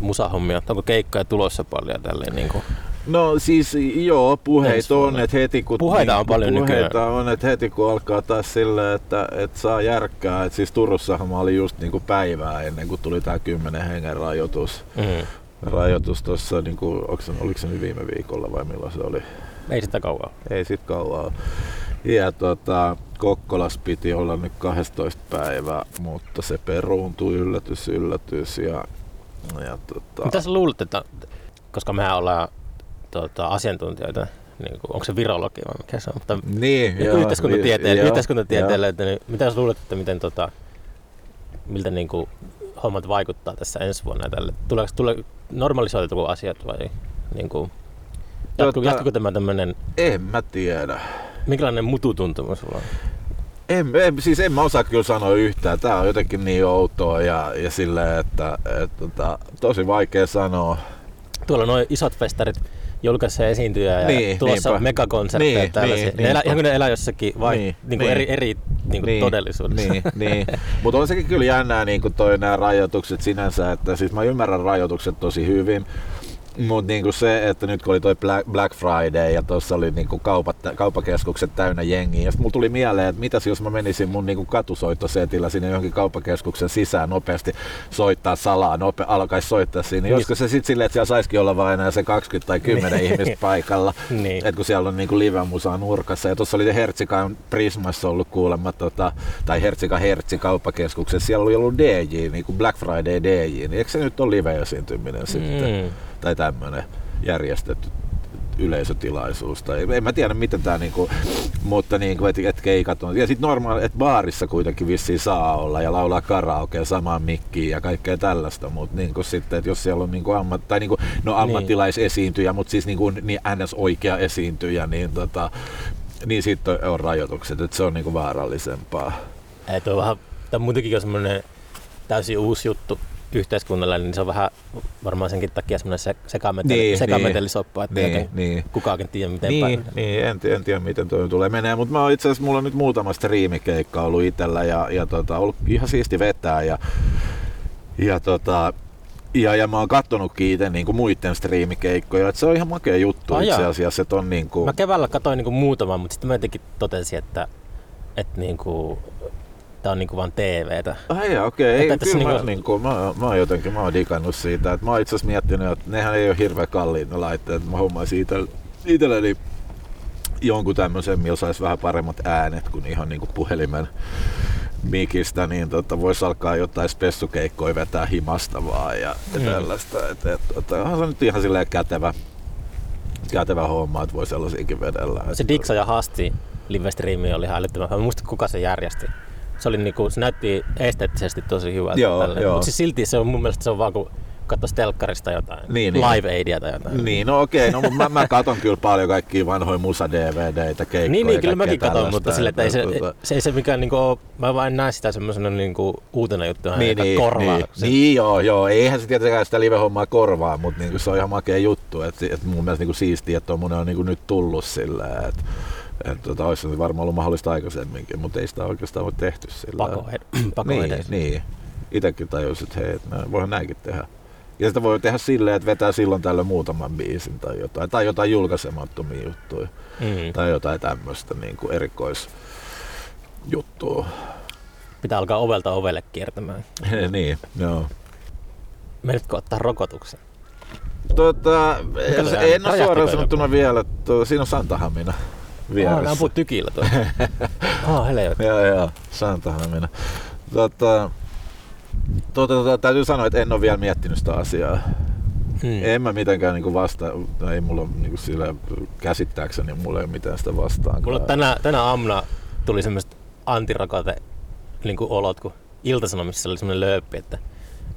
musahommia? Onko keikkoja tulossa paljon tälleen niinku? No siis joo, puheita on, että heti kun puheita on paljon puheita on, että heti kun alkaa taas sille, että, että saa järkkää, että siis Turussahan mä olin just niinku päivää ennen kuin tuli tää kymmenen hengen rajoitus. Mm. Rajoitus tuossa, niin oliko se nyt viime viikolla vai milloin se oli? Ei sitä kauaa. Ei sit kauaa. Ja tota, Kokkolas piti olla nyt kaksitoista päivää, mutta se peruuntui yllätys yllätys. Ja, ja tota... Mitä sä luulet, että koska mehän ollaan tota, asiantuntijoita, niin kuin, onko se virologia vai mikä se on? Mutta niin, niin joo, yhteiskuntatieteelle, joo, yhteiskuntatieteelle joo. Että, niin, mitä sä luulet, että miten, tota, miltä niin kuin, hommat vaikuttaa tässä ensi vuonna? Tuleeko tule, normalisoitu asiat vai niin kuin, jatku, jatkuuko tämä tämmöinen? En mä tiedä. Minkälainen mututuntuma sulla on? En, en, siis en mä osaa kyllä sanoa yhtään. Tää on jotenkin niin outoa ja, ja silleen, että et, tota, tosi vaikea sanoa. Tuolla nuo isot festarit julkaisee esiintyjää ja niin, tulossa niinpä. Megakonsertteja niin, tällaisia. Niin, ne elä, ihan kuin ne elää jossakin vai, niin, niin kuin niin, eri, eri niin kuin niin, todellisuudessa. Niin, niin. Mutta on sekin kyllä jännää niin kuin toi, nämä rajoitukset sinänsä. Että, siis mä ymmärrän rajoitukset tosi hyvin. Mutta niinku se, että nyt kun oli toi Black Friday ja tuossa oli niinku kaupat, kauppakeskukset täynnä jengiä, ja sitten mulla tuli mieleen, että mitäs jos mä menisin mun niinku katusoittosetillä sinne johonkin kauppakeskuksen sisään nopeasti soittaa salaa, nope, alkaisi soittaa siinä. Niin. Josko se sitten silleen, että siellä saisikin olla vain enää se kaksikymmentä tai kymmenen ihmistä paikalla, niin. Että kun siellä on niinku livemusaa nurkassa. Ja tuossa oli Hertsikan Prismassa ollut kuulemma, tota, tai Hertsika Hertsi kauppakeskuksessa, siellä oli ollut D J, niinku Black Friday D J, niin eikö se nyt ole live-esiintyminen mm. sitten? Tai tämmöinen järjestetty yleisötilaisuus. Tai en mä tiedä miten tää niinku, mutta niinku, et, et keikat on. Ja sit normaali, et baarissa kuitenkin vissiin saa olla ja laulaa karaokea samaan mikkiin ja kaikkea tällaista. Mut niinku sitten, et jos siellä on niinku ammat, tai niinku, no ammattilaisesiintyjä, mut siis niinku niin ns oikea esiintyjä, niin tota, niin sit on, on rajoitukset, et se on niinku vaarallisempaa. Ei, toi on vähän, tää on muutenkin jo semmonen täysin uusi juttu. Yhteiskunnalle, niin se on vähän varmaan senkin takia semmoinen sekameteli, sekametelisoppa, että niin, niin. Kukaan tiedä miten niin, päin. Niin, en, en tiedä miten tuo tulee menee, mutta mä itse asiassa mulla on nyt muutama striimikeikka ollut itsellä ja, ja tota, ollut ihan siisti vetää ja, ja, tota, ja, ja mä oon kattonutkin itse niinku muiden striimikeikkoja, että se on ihan makea juttu ah, itse asiassa. Että on niinku... Mä keväällä katsoin niinku muutaman, mutta sitten mä jotenkin totesin, että, että niinku... Tää on niinku vaan T V:tä. Ai joo, okei. Okay. Kyllä niinku... mä, niinku, mä, mä oon jotenkin mä oon digannut siitä. Et mä oon itse asiassa miettinyt, että nehän ei ole hirveän kalliit ne laitteet. Mä hommaisin itselleni jonkun tämmöisen, millä saisi vähän paremmat äänet kuin ihan niinku puhelimen mikistä. Niin tota, voisi alkaa jotain spessukeikkoja vetää himasta vaan ja mm. tällaista. Et, et, tota, on se nyt ihan silleen kätevä, kätevä homma, että voi sellaisiakin vedellä. Se Diksa ja Hasti live-striimi oli ihan älyttömän. Mä muistan, kuka se järjesti. Se, oli niinku, se näytti esteettisesti tosi hyvältä, mutta siis silti se on mun mielestä se on vaan kun katsoisi telkkarista jotain, niin, Live Aidia tai jotain. Niin, no okei, no, mä, mä katon kyllä paljon kaikkia vanhoja musa-D V D:itä, keikkoja. Niin, niin kyllä mäkin katon, mutta sille, että ei se, se, ei se mikään, niinku, mä vaan en näe sitä semmoisena niinku, uutena juttuna, niin, joka niin, korvaa. Niin, niin joo, joo, eihän se tietenkään sitä live-hommaa korvaa, mutta niinku, se on ihan makea juttu. Et, et mun mielestä niinku, siistiä, että tommonen on niinku, nyt tullut silleen. Et... Että tota, olisi varmaan ollut mahdollista aikaisemminkin, mutta ei sitä oikeastaan ole tehty sillä. Pako, ed- pako niin, edes. Niin. Itsekin tajusin, että hei, et voihan näinkin tehdä. Ja sitä voi tehdä silleen, että vetää silloin tällöin muutaman biisin tai jotain, tai jotain julkaisemattomia juttuja. Mm. Tai jotain tämmöistä niin kuin erikoisjuttua. Pitää alkaa ovelta ovelle kiertämään. Niin, joo. Meidätkö ottaa rokotuksen? Tota, en ole suoraan sanottuna vielä. Tuo, siinä on Santahamina. Vieressä. Mä ampun tykillä tuolla. Oh, helvetti. Joo, joo. Santahan minä. Tota, tota, tota, täytyy sanoa, että en ole vielä miettinyt sitä asiaa. Hmm. En mä mitenkään niinku vasta, ei mulla niinku sillä käsittääkseni, mulla ei ole mitään sitä vastaan. Mulla tänä, tänä aamuna tuli semmoiset antirokote-olot, kun Ilta-Sanomissa oli semmoinen lööppi, että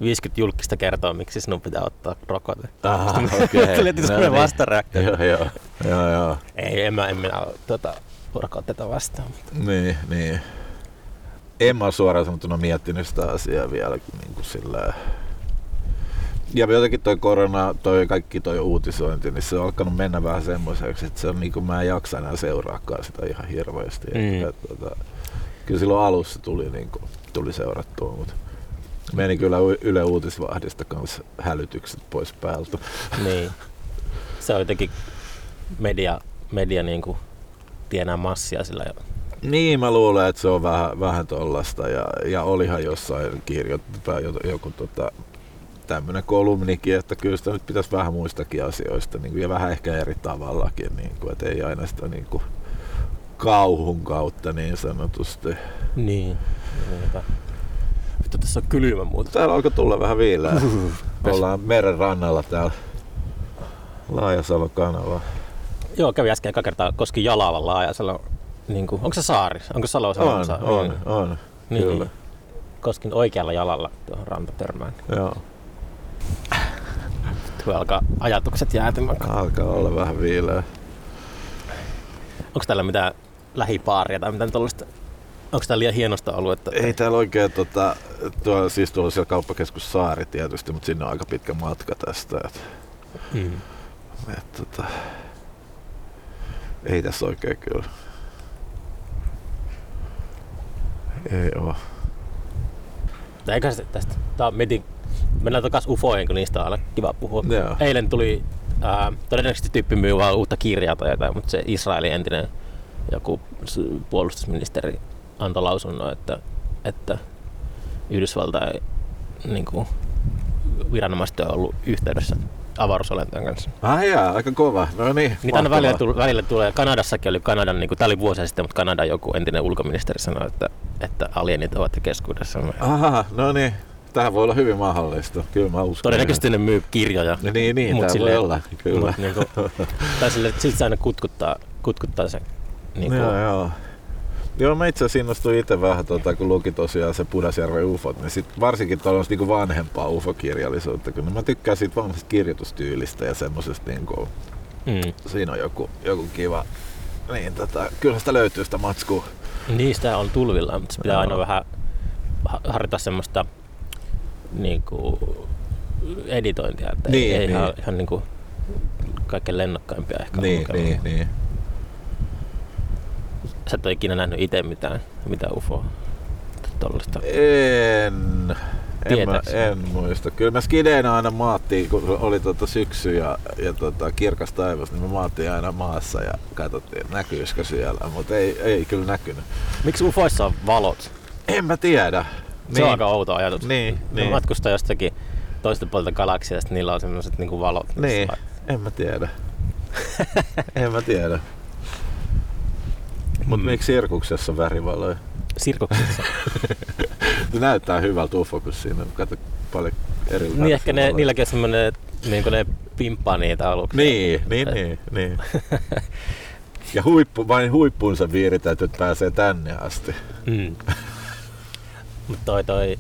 viisikymmentä julkista kertoo, miksi sinun pitää ottaa rokote. Aha, okei. Okay. Tuli semmoinen no, vastareaktio. Joo, joo. joo, joo. Ei, en mä, en minä ole tuota, rokotetta vastaan. Mutta. Niin, niin. En mä ole suoraan sanottuna miettinyt sitä asiaa vielä. Niin kuin sillä... Ja jotenkin toi korona, toi kaikki toi uutisointi, niin se on alkanut mennä vähän semmoiseksi, että se on niinku mä en jaksa enää seuraakaan sitä ihan hirveästi. Mm. Ja, tuota, kyllä silloin alussa tuli, niinku, tuli seurattua, mutta meni kyllä Yle Uutisvahdista kanssa hälytykset pois päältä. Niin. Se on jotenkin media, media niinku tienaa massia sillä jo. Niin, mä luulen, että se on vähän, vähän tollasta ja, ja olihan jossain kirjoittaa joku tota, tämmöinen kolumnikin, että kyllä sitä nyt pitäisi vähän muistakin asioista niin kuin, ja vähän ehkä eri tavallakin, niin kuin, että ei aina sitä niin kuin, kauhun kautta niin sanotusti. Niin, niinpä. Vittu, tässä on kylmä muuta. Täällä alkoi tulla vähän viileä. Ollaan meren rannalla täällä Laajasalon kanavaa. Joo, kävi äsken eka kertaa Koski Jalavan Laajasalon. Niin kuin, onko se saari? Onko Salo-Salon on, saari? On, on, niin, kyllä. Niin. Koskin oikealla jalalla tuohon rantatörmään. Joo. Tuo alkaa ajatukset jäätymään. Alkaa olla vähän viileä. Onko täällä mitään lähipaaria tai mitään tuollaista? Onko tää liian hienosta aluetta? Ei täällä oikein, tota, tuo, siis tuolla siellä kauppakeskus Saari tietysti, mutta sinne on aika pitkä matka tästä. Et, mm. et, tota, ei tässä oikein kyllä. Ei oo. Eiköhän se tästä. Tää mietin, mennään takas ufoihin, kun niistä on aina kiva puhua. Joo. Eilen tuli, ää, todennäköisesti tyyppi myy vaan uutta kirjaa tai jotain, mutta se Israelin entinen joku puolustusministeri antoi lausunnon, että, että Yhdysvaltain niin kuin, viranomaiset on ollut yhteydessä avaruusolentojen kanssa. Ah jaa, aika kova. No niin, niitä aina välillä, tull, välillä tulee. Kanadassakin oli Kanadan, niin kuin, tää oli vuosia sitten, mutta Kanadan joku entinen ulkoministeri sanoi, että, että alienit ovat keskuudessa. Aha, no niin. Tähän voi olla hyvin mahdollista. Kyllä mä uskon. Todennäköisesti ne myy kirjoja. No niin, niin tää voi olla. Kyllä. Niin kuin, tai sille, silti se aina kutkuttaa, kutkuttaa se. Niin joo, joo. Joo, mä itse asiassa innostuin itse vähän, tuota, kun luki tosiaan se Pudasjärven ufot, niin sit varsinkin tuollaista niinku vanhempaa ufokirjallisuutta, kun mä tykkään siitä vanhasta kirjoitustyylistä ja semmosesta, niinku, mm. siinä on joku, joku kiva, niin tota, kyllähän sitä löytyy sitä matskua. Niistä on tulvilla, mutta se pitää no. aina vähän harjoittaa semmoista niinku, editointia, että niin, ei, ei niin. ihan, ihan niinku, kaikkein lennokkaimpia ehkä. Niin, niin, niin. Sä et ole ikinä nähnyt itse mitään, mitään ufoa? Tollista. En, en, mä, en muista. Kyllä mä skideinä aina maattiin, kun oli tuota syksy ja, ja tuota kirkas taivas, niin me maattiin aina maassa ja katsottiin, näkyisikö siellä, mutta ei, ei kyllä näkynyt. Miksi ufoissa on valot? En mä tiedä. Se niin. on aika outo ajatus. Niin, niin. Matkustaa jostakin toista puolta galaksia ja sitten niillä on sellaiset niin kuin valot. Niin, en mä tiedä. en mä tiedä. Mutta miksi sirkuksessa on värivaloja? Sirkuksessa? Se näyttää hyvältä ufo, kun siinä on paljon erilaisia. Niin ehkä ne, niilläkin on semmoinen, niin ne pimppaa niitä aluksia. Niin, niin, niin, niin. Ja huippu, vain huippuunsa viiritäytyt pääsee tänne asti. Mm. Mutta toi toi...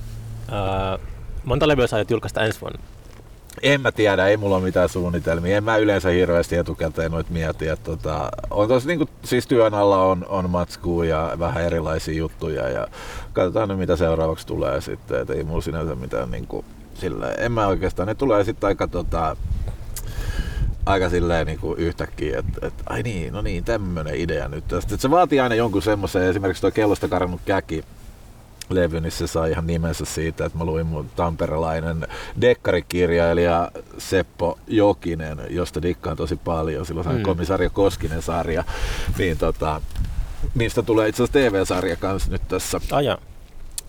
Äh, monta levyä sä aiot julkaista ensi vuonna? En mä tiedä, ei mulla ole mitään suunnitelmia. En mä yleensä hirveästi etukäteen noit mieti. Tota, on tos, niin kun, siis työn alla on, on matskua ja vähän erilaisia juttuja. Ja katsotaan nyt mitä seuraavaksi tulee sitten. Et ei mulla sinänsä mitään niin kun, silleen. En mä oikeastaan. Ne tulee sitten aika, tota, aika silleen niin kun yhtäkkiä, että et, ai niin, no niin, tämmönen idea nyt. Sitten se vaatii aina jonkun semmoisen, esimerkiksi tuo Kellosta karannut käki. Levy, niin se sai ihan nimensä siitä, että mä luin mun tamperelainen dekkarikirjailija Seppo Jokinen, josta dikkaan tosi paljon, silloin sain mm. komisarja Koskinen-sarja, niin tota, niistä tulee itse asiassa T V-sarja kanssa nyt tässä. Aja.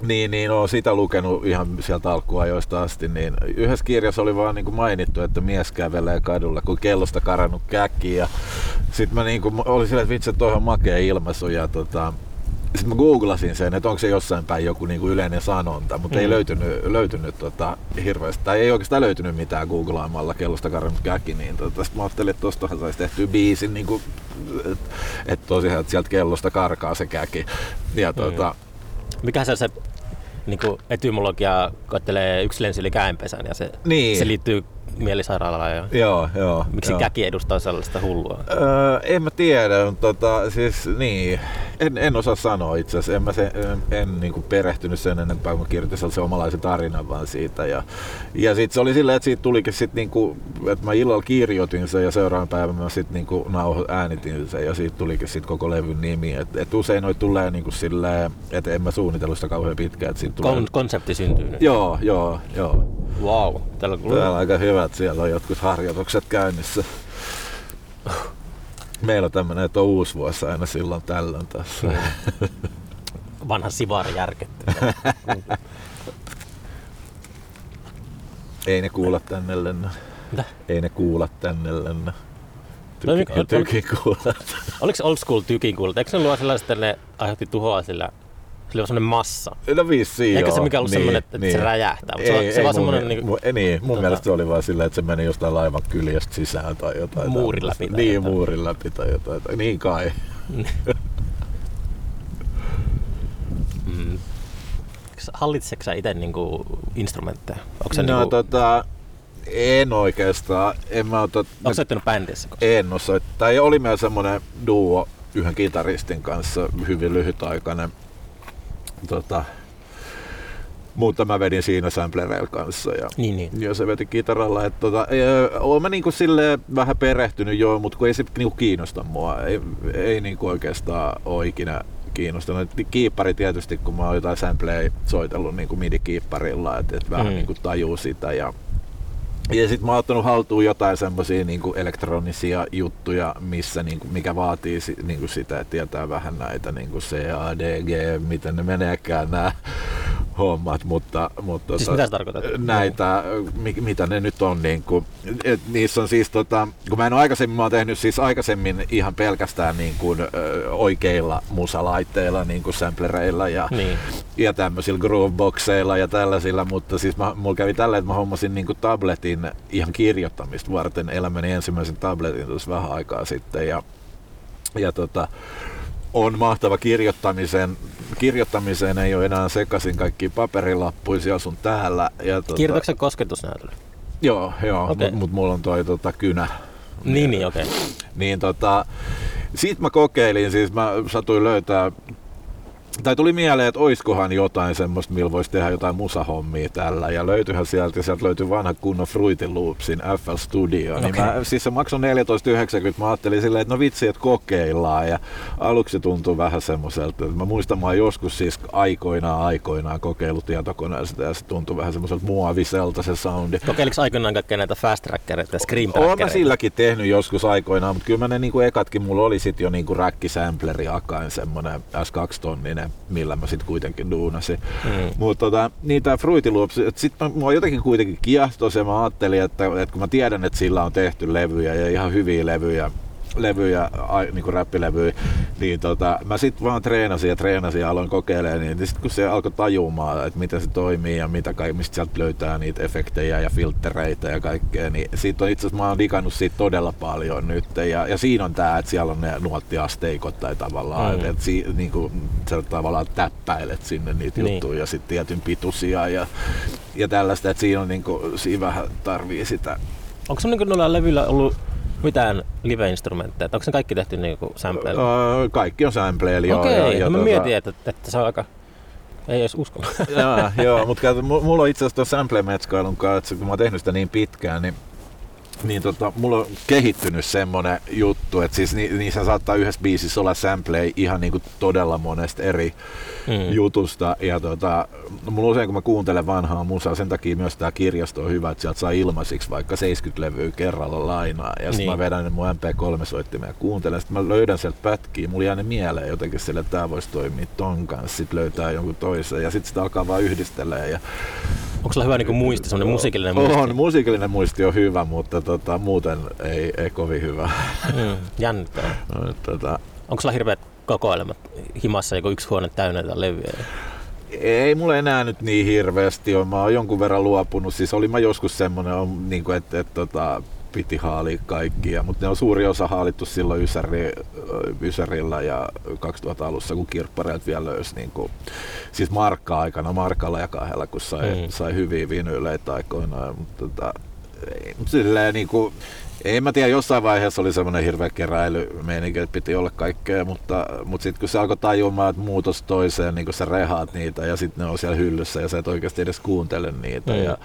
Niin, niin olen sitä lukenut ihan sieltä alkuajoista asti, niin yhdessä kirjassa oli vaan niin kuin mainittu, että mies kävelee kadulla, kun kellosta karannut käki, ja sit mä niin kuin, olin silleen, että vitsi, toihan makea ilmaisu, ja tota, sitten mä googlasin sen, että onko se jossain päin joku niinku yleinen sanonta, mutta mm. ei löytynyt, löytynyt tota, hirveästi, tai ei oikeastaan löytynyt mitään googlaamalla kellosta karannut käki, niin tota, sitten mä ajattelin, että tostahan saisi tehtyä biisin, niin että et tosiaan et sieltä kellosta karkaa se käki. Ja, tota, mm. Mikähän se on se niinku etymologia, koettelee yksi lensi yli käenpesän ja se, niin. se liittyy mielisairaalaan. Ja... Joo, joo. Miksi joo. käki edustaa sellaista hullua? Öö, en mä tiedä, mutta tota, siis niin. En, en osaa sanoa itse asiassa. En mä se, en, en niin kuin perehtynyt sen enempää, kun kirjoitin se omalaisen tarinan vaan siitä. Ja, ja sitten se oli silleen, että siitä tulikin sitten, niin kuin, että mä illalla kirjoitin sen ja seuraavan päivän mä sitten niin kuin nauho äänitin sen ja siitä tulikin sitten koko levyn nimi. Et, et usein noi tulee niin kuin silleen, että en mä suunnitellut sitä kauhean pitkään. Kon, konsepti syntyy nyt. Joo, joo, joo. Wow. Täällä, Täällä on aika hyvät, siellä on jotkut harjoitukset käynnissä. Meillä on tämmöinen, että on uusi vuosi aina silloin tällöin tässä. Mm. Vanha sivari järketty. Ei ne kuulla tänne lennä. Mitä? Ei ne kuulla tänne lennä. Tykin, no, tykin kuulat. Oliko old school tykin kuulat? Eikö ne luo sellaiset, että ne aiheutti tuhoa sillä? Sillä on semmoinen massa. No vissiin, eikä se mikään ollut niin, semmoinen, että niin. Se räjähtää. Ei, se ei, se ei, vaan mun, semmoinen, niin, mun, niin, mun tota, mielestä se oli vaan silleen, että se meni jostain laivan kyljestä sisään tai jotain. Muurin läpi. Niin, muurin läpi tai jotain. Tai, niin kai. mm. Hallitseeko sä ite niinku instrumentteja? Onko se no, niinku... tota... En oikeastaan. En mä otot... Onko soittanut bändissä koskaan? En ole soittanut. Tai oli meillä semmoinen duo yhden kitaristin kanssa, hyvin lyhytaikainen. Tota, mutta mä vedin siinä samplereilla kanssa ja, niin, niin. ja se veti kitaralla. Et tota, e, oon mä niinku silleen vähän perehtynyt joo, mutta kun ei se niinku kiinnosta mua. Ei, ei niinku oikeastaan ole ikinä kiinnostanut. Kiippari tietysti, kun mä oon jotain sampleja soitellut niinku midi-kiipparilla, että et vähän mm. niinku tajuu sitä. Ja, ja sit mä oon ottanut haltuun jotain semmosia niinku elektronisia juttuja, missä niinku, mikä vaatii niinku sitä, että tietää vähän näitä niinku C A D G, miten ne meneekään nämä hommat, mutta... mutta siis tota, mitä sä tarkoitat? Näitä, mi, mitä ne nyt on niinku, et niissä on siis tota, kun mä en oo aikaisemmin, mä oon tehnyt siis aikaisemmin ihan pelkästään niinku oikeilla musalaitteilla, niinku samplereilla ja, niin. ja tämmöisillä grooveboxeilla ja tällaisilla, mutta siis mä, mulla kävi tällä, että mä hommasin niinku tabletin ihan kirjoittamista varten elämäni ensimmäisen tabletin tuossa vähän aikaa sitten ja, ja tota, on mahtava kirjoittamiseen. Kirjoittamiseen ei ole enää sekaisin kaikki paperilappuja siellä sun täällä. Tota, kirjoitatko sä kosketusnäytöllä? Joo, joo okay. mutta mut mulla on toi tota, kynä. Niin, niin okei. Okay. Niin, tota, sit mä kokeilin, siis mä satuin löytää tai tuli mieleen, että oiskohan jotain semmoista, millä voisi tehdä jotain musahommia tällä. Ja löytyihän sieltä, ja sieltä löytyi vanha kunnon Fruity Loopsin F L Studio. Okay. Niin mä, siis se maksoi neljätoista yhdeksänkymmentä, mä ajattelin silleen, että no vitsi, että kokeillaan. Ja aluksi tuntui vähän semmoiselta, että mä muistan, mä joskus siis aikoinaan aikoinaan kokeillut tietokoneella sitä, ja se tuntui vähän semmoiselta muoviselta se soundi. Kokeiliko aikoinaan kaikkea näitä Fast Trackereita ja Scream Trackereita? Olen mä silläkin tehnyt joskus aikoinaan, mutta kyllä mä ne niin kuin ekatkin, mulla oli sit jo niin kuin räkkisämpleri akain semmoinen S kaksi tonninen. Millä mä sitten kuitenkin duunasin. Mm. Mutta tota, niin tää Fruity Loops, että sit mä, mua jotenkin kuitenkin kiehtoi se, mä ajattelin, että, että kun mä tiedän, että sillä on tehty levyjä ja ihan hyviä levyjä, levyjä, niinku räppilevyjä, niin tota, mä sit vaan treenasin ja treenasin ja aloin kokeilemaan, niin, niin sit kun se alkoi tajumaan, että miten se toimii ja mitä kaikki, mistä sieltä löytää niitä efektejä ja filttereitä ja kaikkea, niin siitä on itse asiassa, mä oon digannut siitä todella paljon nyt, ja, ja siinä on tää, että siellä on ne nuottiasteikot tai tavallaan, mm. että si, niinku, sä tavallaan täppäilet sinne niitä niin. juttuja ja sit tietyn pituisia ja, ja tällaista, että siinä on niinku, siinä vähän tarvii sitä. Onko sun niinku noilla levyillä ollut mitään live-instrumentteja? Onko ne kaikki tehty niinku sampleilla? Öö, kaikki on sampleilla, joo. Okei, ja, ja mä tota... mietin, että, että se on aika... Ei edes uskonut. Joo, mutta mulla on itse asiassa tuon sample-metskailun kanssa, kun mä oon tehnyt sitä niin pitkään, niin, niin tota, mulla on kehittynyt semmonen juttu, että siis ni, niissä saattaa yhdessä biisissä olla sampleja ihan niinku todella monesta eri mm. jutusta. Ja tota, mulla usein, kun mä kuuntelen vanhaa musaa, sen takia myös tää kirjasto on hyvä, että sieltä saa ilmaisiksi vaikka seitsemänkymmentä levyä kerralla lainaa. Ja sit niin. mä vedän ne mun M P kolme soittimeen ja kuuntelen. Sitten mä löydän sieltä pätkiä. Mulla jää ne mieleen jotenkin sille, että tää voisi toimia ton kanssa. Sitten löytää jonkun toisen ja sit sitä alkaa vaan yhdistelemään. Ja... Onko sulla hyvä niinku muisti, semmonen musiikillinen muisti? On, musiikillinen muisti on hyvä, mutta tota, muuten ei, ei kovin hyvä. Mm, jännittää. tota... Onko sulla hirveät kokoelmat himassa, joku yksi huone täynnä tätä levyä? Ei mulla enää nyt niin hirveästi ole. Mä oon jonkun verran luopunut. Siis olin mä joskus semmonen, niin kuin, että, että, että piti haalia kaikkia, mutta ne on suuri osa haalittu silloin Ysäri, Ysärillä ja kaksituhatta alussa, kun kirppareilta vielä löysi niin kuin, siis markka-aikana, markalla ja kahdella, kun sai, mm. sai hyviä vinyleitä aikoinaan. Mutta, silleen niin kuin, en mä tiedä, jossain vaiheessa oli semmoinen hirveä keräilymeininki, että piti olla kaikkea, mutta, mutta sitten kun se alkoi tajumaan, että muutos toiseen, niin kun sä rehaat niitä ja sitten ne on siellä hyllyssä ja sä et oikeasti edes kuuntele niitä. Mm. Ja,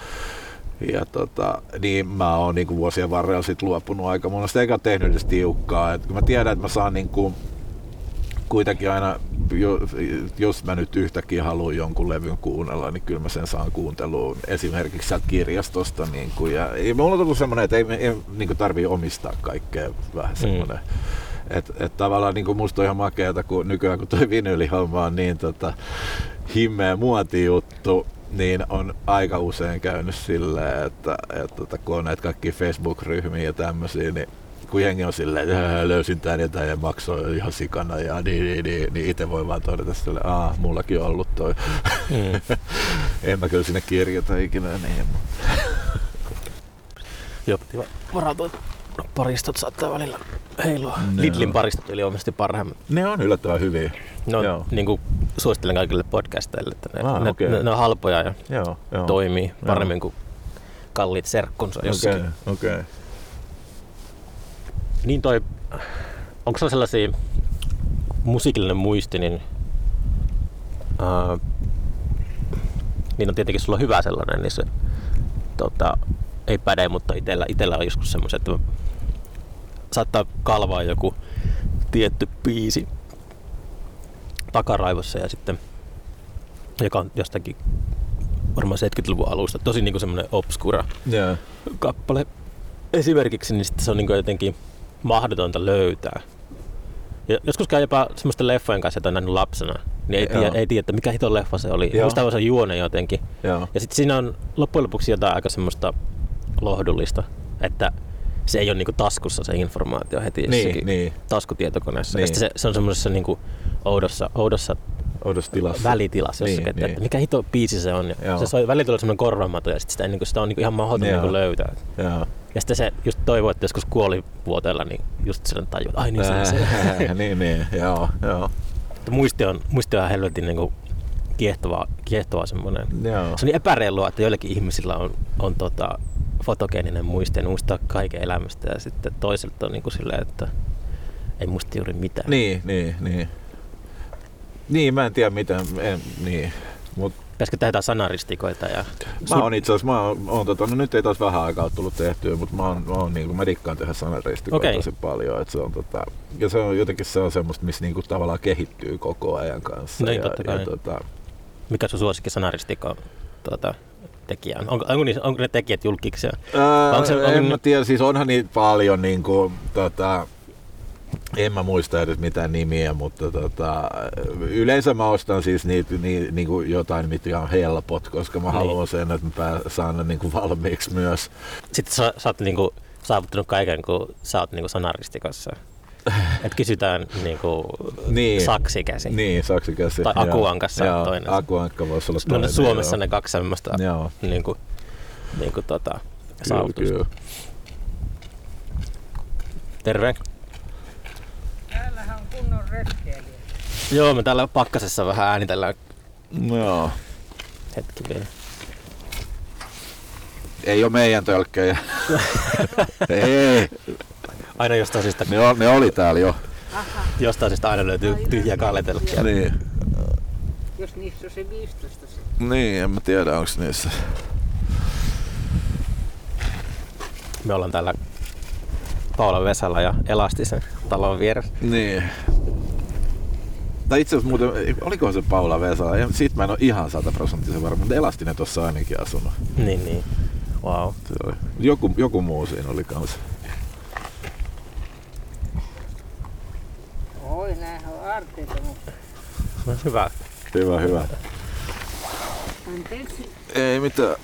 ja tota, niin mä oon niin vuosien varrella sit luopunut aika monesta, eikä ole tehnyt edes tiukkaa. Et kun mä tiedän, että mä saan niin kuin, kuitenkin aina, jos mä nyt yhtäkkiä haluan jonkun levyn kuunnella, niin kyllä mä sen saan kuunteluun esimerkiksi sieltä kirjastosta. Niin kuin, ja mulla on tullut semmoinen, että ei, ei niin tarvii omistaa kaikkea, vähän semmoinen. Mm. Että et tavallaan niin musta on ihan makeata, kun nykyään kun toi vinylihomma on niin tota, himmeä muotijuttu, niin on aika usein käynyt silleen, että, että kun on näitä kaikkia Facebook-ryhmiä ja tämmöisiä, niin kun jengi on silleen, että löysin tän jotain ja maksoi ihan sikana ja niin, niin, niin, niin itse voi vaan todeta silleen, aah, mullakin on ollut toi. Mm. En mä kyllä sinne kirjoita ikinä niin. Joo, varautua. Paristot saattaa välillä heilua. Ne Lidlin on. Paristot yliomisesti parhaimmat. Ne on yllättävän hyviä. No, niin kuin suosittelen kaikille podcasteille, että ne, ah, ne, okay. ne, ne on halpoja ja joo, joo. toimii paremmin joo. kuin kalliit serkkunsa jossakin. Okay, okay. Niin toi, onko se sellaisia musiikillinen muisti, niin, ää, niin on tietenkin sulla hyvä sellainen, niin se tota, ei päde, mutta itellä, itellä on joskus semmoiset, että saattaa kalvaa joku tietty biisi takaraivossa ja sitten, joka on jostakin varmaan seitsemänkymmentäluvun alusta, tosi niinku semmoinen obskura yeah. kappale esimerkiksi, niin sitten se on niinku jotenkin mahdotonta löytää. Ja joskus käy jopa semmoisten leffojen kanssa, että on nähnyt lapsena, niin ei tiedä, ei tiedä, mikä hiton leffa se oli. Muistaa vaan se juone jotenkin. Joo. Ja sitten siinä on loppujen lopuksi jotain aika semmoista lohdullista, että se ei ole niinku taskussa se informaatio heti niin, niin. taskutietokoneessa. Niin. Ja sitten se, se on semmoisessa niinku oudossa, oudossa, oudossa tilassa. välitilassa jossakin, niin, että, niin. että mikä hito biisi se on. Ja se soi välillä semmoinen korvaamaton ja sit sitä, niinku, sitä on niinku ihan mahdoton niinku löytää. Joo. Ja sitten se just toivoo, että joskus kuolivuoteella, niin just sen tajuu, että ai niin se se. Niin, niin, joo, joo. Muisti on, muisti on helvetin niin kiehtovaa, kiehtovaa semmoinen. Joo. Se on niin epäreilua, että joillekin ihmisillä on, on tota, fotogeeninen muisti ja muistaa kaiken elämästä. Ja sitten toiselta on niin kuin silleen, että ei muista juuri mitään. Niin, niin, niin. Niin, mä en tiedä mitään, en, niin. Mut pitäisikö tehdä sanaristikoita? Ja mä oon itse asiassa, mä oon, oon, tota, no nyt ei taas vähän aikaa tullut tehtyä, mutta mä, oon, oon, niin kuin, mä dikkaan tehdä sanaristikoita okay. tosi paljon. Et se on, tota, ja se on jotenkin se on semmoista, missä niin kuin, tavallaan kehittyy koko ajan kanssa. No, ja, ja, ja, tota, mikä sun suosikki sanaristikko tuota, tekijä on? Onko, onko, niissä, onko ne tekijät julkiksi? Öö, se, en ne... mä tiedä, siis onhan niin paljon niin kuin, tota, en mä muista edes mitään nimiä, mutta tota, yleensä mä ostan siis niitä, ni, niinku jotain, mitkä on helpot, koska mä haluan niin. sen, että mä saan niinku valmiiksi myös. Sitten sä, sä oot niinku saavuttanut kaiken, kun sä oot niinku sanaristikossa. Et kysytään niinku niin. Saksikäsi. Niin, Saksikäsi. Tai Akuankassa joo. toinen. Akuankka voisi olla toinen. No, Suomessa joo. ne kaksi semmoista niinku, niinku tota, saavutusta. Terve. Kunnon retkeilijä. Joo, me täällä pakkasessa vähän äänitellään. Joo. Hetki vielä. Ei oo meidän tölkkejä. Ei. Aina jostain syystä. Ne, ne oli täällä jo. Aha. Jostain syystä aina löytyy tyhjää kalletölkkejä. Niin. Jos niissä on se viisitoista. Niin, en mä tiedä onks niissä. Me ollaan täällä Paula Vesala ja Elastisen talon vieressä. Niin. Tai itse asiassa muuten, olikohan se Paula Vesala? Siitä mä en ole ihan sataprosenttisen varma, mutta Elastinen tuossa ainakin asunut. Niin, niin. Wow. Joku, joku muu siinä oli kanssa. Oi, nää on arteita, mutta... No, hyvä. Hyvä, hyvä. Anteeksi. Ei mitään.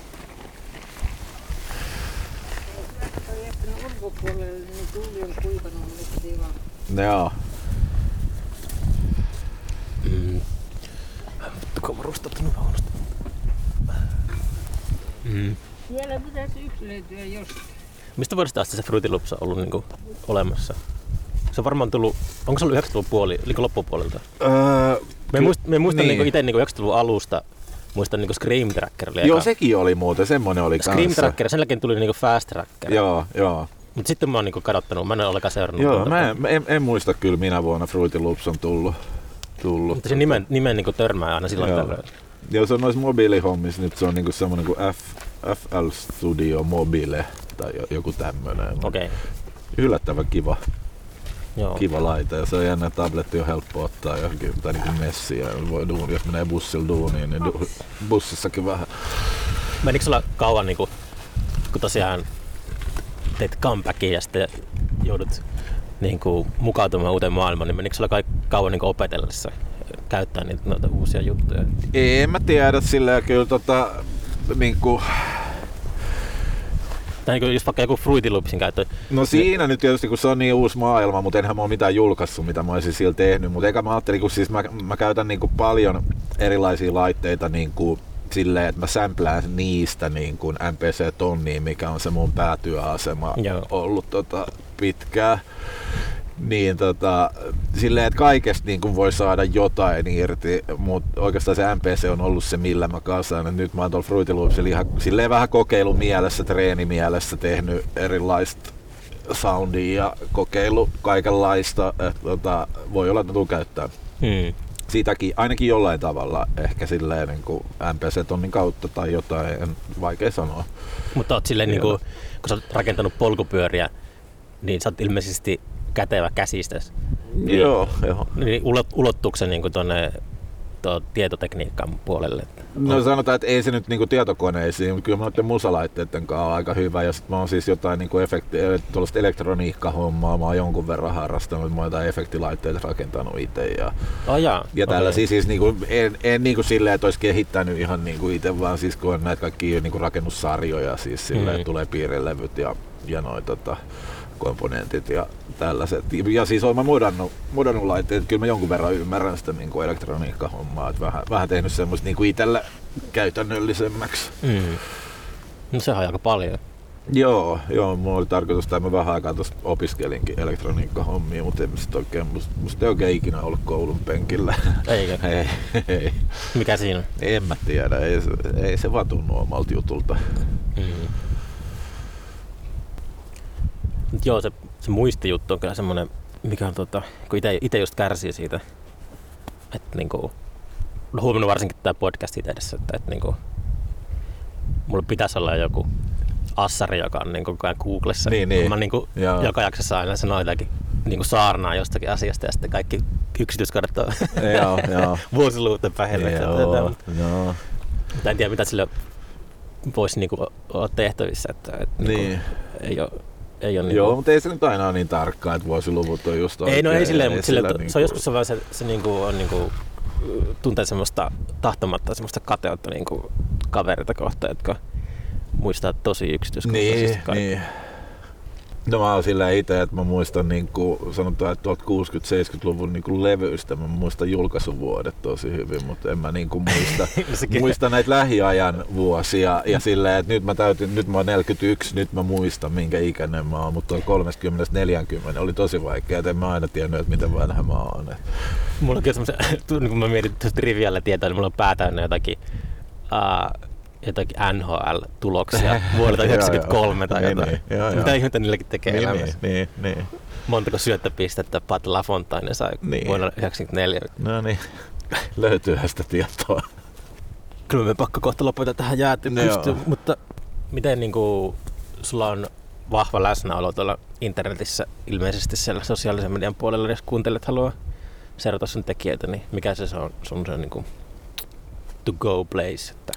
Ulkopuolelle, niin tuuli on kuivanut, ettei vaan. Joo. Mm. Tuko varustautunut vaunusta. Mm. Siellä pitäisi yksilöityä jostain. Mistä vuodesta asti se Fruity Loops on ollut niinku olemassa? Se on varmaan tullut, onko se ollut yhdeksänkymmentäluvun puoli, eli loppupuolelta? Öö, me, muist, me muistan niin. niinku itse niinku yhdeksänkymmentäluvun alusta muistan niinku Scream Tracker oli. Joo, eka. Sekin oli muuten, semmoinen oli Scream kanssa. Scream Tracker, sen jälkeen tuli niinku Fast Tracker. Joo, joo. Mut sitten mä oon niinku kadottanut, mä en ole olekaan seurannut. Joo, mä en, en, en muista kyllä minä vuonna Fruity Loops on tullut. tullut. Mutta se nimen, nimen niinku törmää aina silloin tällöin. Joo, se on noissa mobiilihommissa, nyt se on niinku semmoinen kuin F, F L Studio Mobile tai joku tämmönen. Okei. Okay. Yllättävän kiva. Joo. Kiva laite ja se on jännä, tabletti on helppo ottaa johonkin, tai niin kuin messiä, voi duuni, jos menee bussilla duuniin, niin du- bussissakin vähän. Menikö sulla kauan, niin kun, kun tosiaan teet comebackin ja sitten joudut niin kun, mukautumaan uuteen maailmaan, niin menikö sulla kauan niin opetellessa käyttää niitä noita uusia juttuja? En mä tiedä, sillä kyllä tota, niin kun, tai niin jos vaikka joku Fruity Loopsin käyttö. No siinä ne... nyt tietysti, kun se on niin uusi maailma, mutta enhän mä oon mitään julkaissut, mitä mä olisin sillä tehnyt. Mutta eikä mä ajattelin, kun siis mä, mä käytän niin kuin paljon erilaisia laitteita niin kuin silleen, että mä sämplään niistä niin kuin M P C-tonniin, mikä on se mun päätyöasema Joo. ollut tota, pitkään. Niin tota, silleen, että kaikesta niin kuin voi saada jotain irti, mutta oikeastaan se M P C on ollut se, millä mä kasaan. Nyt mä oon tuolla Fruity Loopsilla ihan silleen vähän kokeilumielessä, treenimielessä tehnyt erilaista soundia ja kokeilu kaikenlaista, että tota, voi olla, että mä tuun käyttää hmm. sitäkin ainakin jollain tavalla, ehkä silleen niin kuin M P C-tonnin kautta tai jotain, en, vaikea sanoa. Mutta oot silleen, niin kuin, kun sä oot rakentanut polkupyöriä, niin sä oot ilmeisesti kätevä käsistäs. Joo, joo. Niin ulottuuko se niinku tuonne tietotekniikan puolelle? No sanotaan, että ei se nyt niinku tietokoneisiin, mutta kyllä mä noiden musalaitteiden kanssa on aika hyvä. Ja sit mä oon siis jotain niinku efekti- tuollaista elektroniikkahommaa, mä oon jonkun verran harrastanut, mä oon jotain efektilaitteita rakentanut itse. Ja, oh, ja okay. tällaisia siis niinku, en, en niinku silleen, että ois kehittänyt ihan niinku itse, vaan siis kun on näitä kaikkia niinku rakennussarjoja, siis silleen mm-hmm. tulee piirilevyt ja, ja noin tota, komponentit ja tällaiset. Ja siis olen mä modannut, modannut laitteet, kyllä mä jonkun verran ymmärrän sitä niin elektroniikkahommaa, että vähän, vähän tehnyt semmoista niin kuin itsellä käytännöllisemmäksi. Mm. No sehän on aika paljon. Joo, joo, mulla oli tarkoitus, että mä vähän aikaa tuossa opiskelinkin elektroniikkahommia, mutta en sit oikein, musta, musta ei oikein ikinä ollut koulun penkillä. Eikä? ei, ei. Mikä siinä on? En mä tiedä, ei, ei se vaan tunnu omalta jutulta. Mm. Joo, se, se muistijuttu on kyllä semmoinen, mikä on, tota, kun itse just kärsii siitä, että niinku, huomannut varsinkin tämä podcast itse edessä, että et, niinku, mulla pitäisi olla joku assari, joka on niinku, koko ajan Googlessa. Niin, niin. Mä niinku, joka jaksossa aina sanoo jotakin niinku saarnaa jostakin asiasta ja sitten kaikki yksityiskohdat on vuosiluuten pähelle. En tiedä, mitä sille voisi niinku, olla tehtävissä. Että, et, niin. niinku, ei ole, Ei niin Joo, kuin... mutta ei se nyt aina ole niin tarkkaan, että vuosiluvut on just oikein. Ei, no ei silleen, mutta sille, niin se on joskus vaan se, se niin kuin on niin kuin, tuntee semmoista tahtomatta semmoista kateutta niin kuin kavereita kohtaan, jotka muistaa tosi yksityiskohtaisesti. Niin, niin. No mä oon silleen itse, että mä muistan niin kuin, sanotaan, että kuusikymmentä-seitsemänkymmentäluvun niin kuin levyistä, mä muistan julkaisuvuodet tosi hyvin, mutta en mä niin kuin muista, muista näitä lähiajan vuosia. Ja silleen, että nyt mä, täytin, nyt mä oon neljäkymmentäyksi, nyt mä muistan minkä ikäinen mä oon, mutta kolmekymmentä-neljäkymmentä oli tosi vaikea, että en mä aina tiennyt, että miten vanha mä oon. Mulla on kyllä semmoisen, kun mä mietin tuosta trivialla tietoa, niin mulla on pää täynnä jotakin. Uh, jotakin N H L-tuloksia vuodelta yhdeksänkymmentäkolme tai jotain. Niin, joo, mitä ihmettä niilläkin tekee niin, elämässä? Niin, niin. Montako syöttöpistettä Pat LaFontaine sai niin. vuonna yhdeksänkymmentäneljä? No niin, löytyyhän sitä tietoa. Kyllä me pakko kohta lopeta tähän jääty pystyyn, mutta miten niin kuin, sulla on vahva läsnäolo tuolla internetissä, ilmeisesti siellä sosiaalisen median puolella, jos kuuntelet haluaa seurata sun tekijöitä, niin mikä se on sun se niin kuin to go place? Että.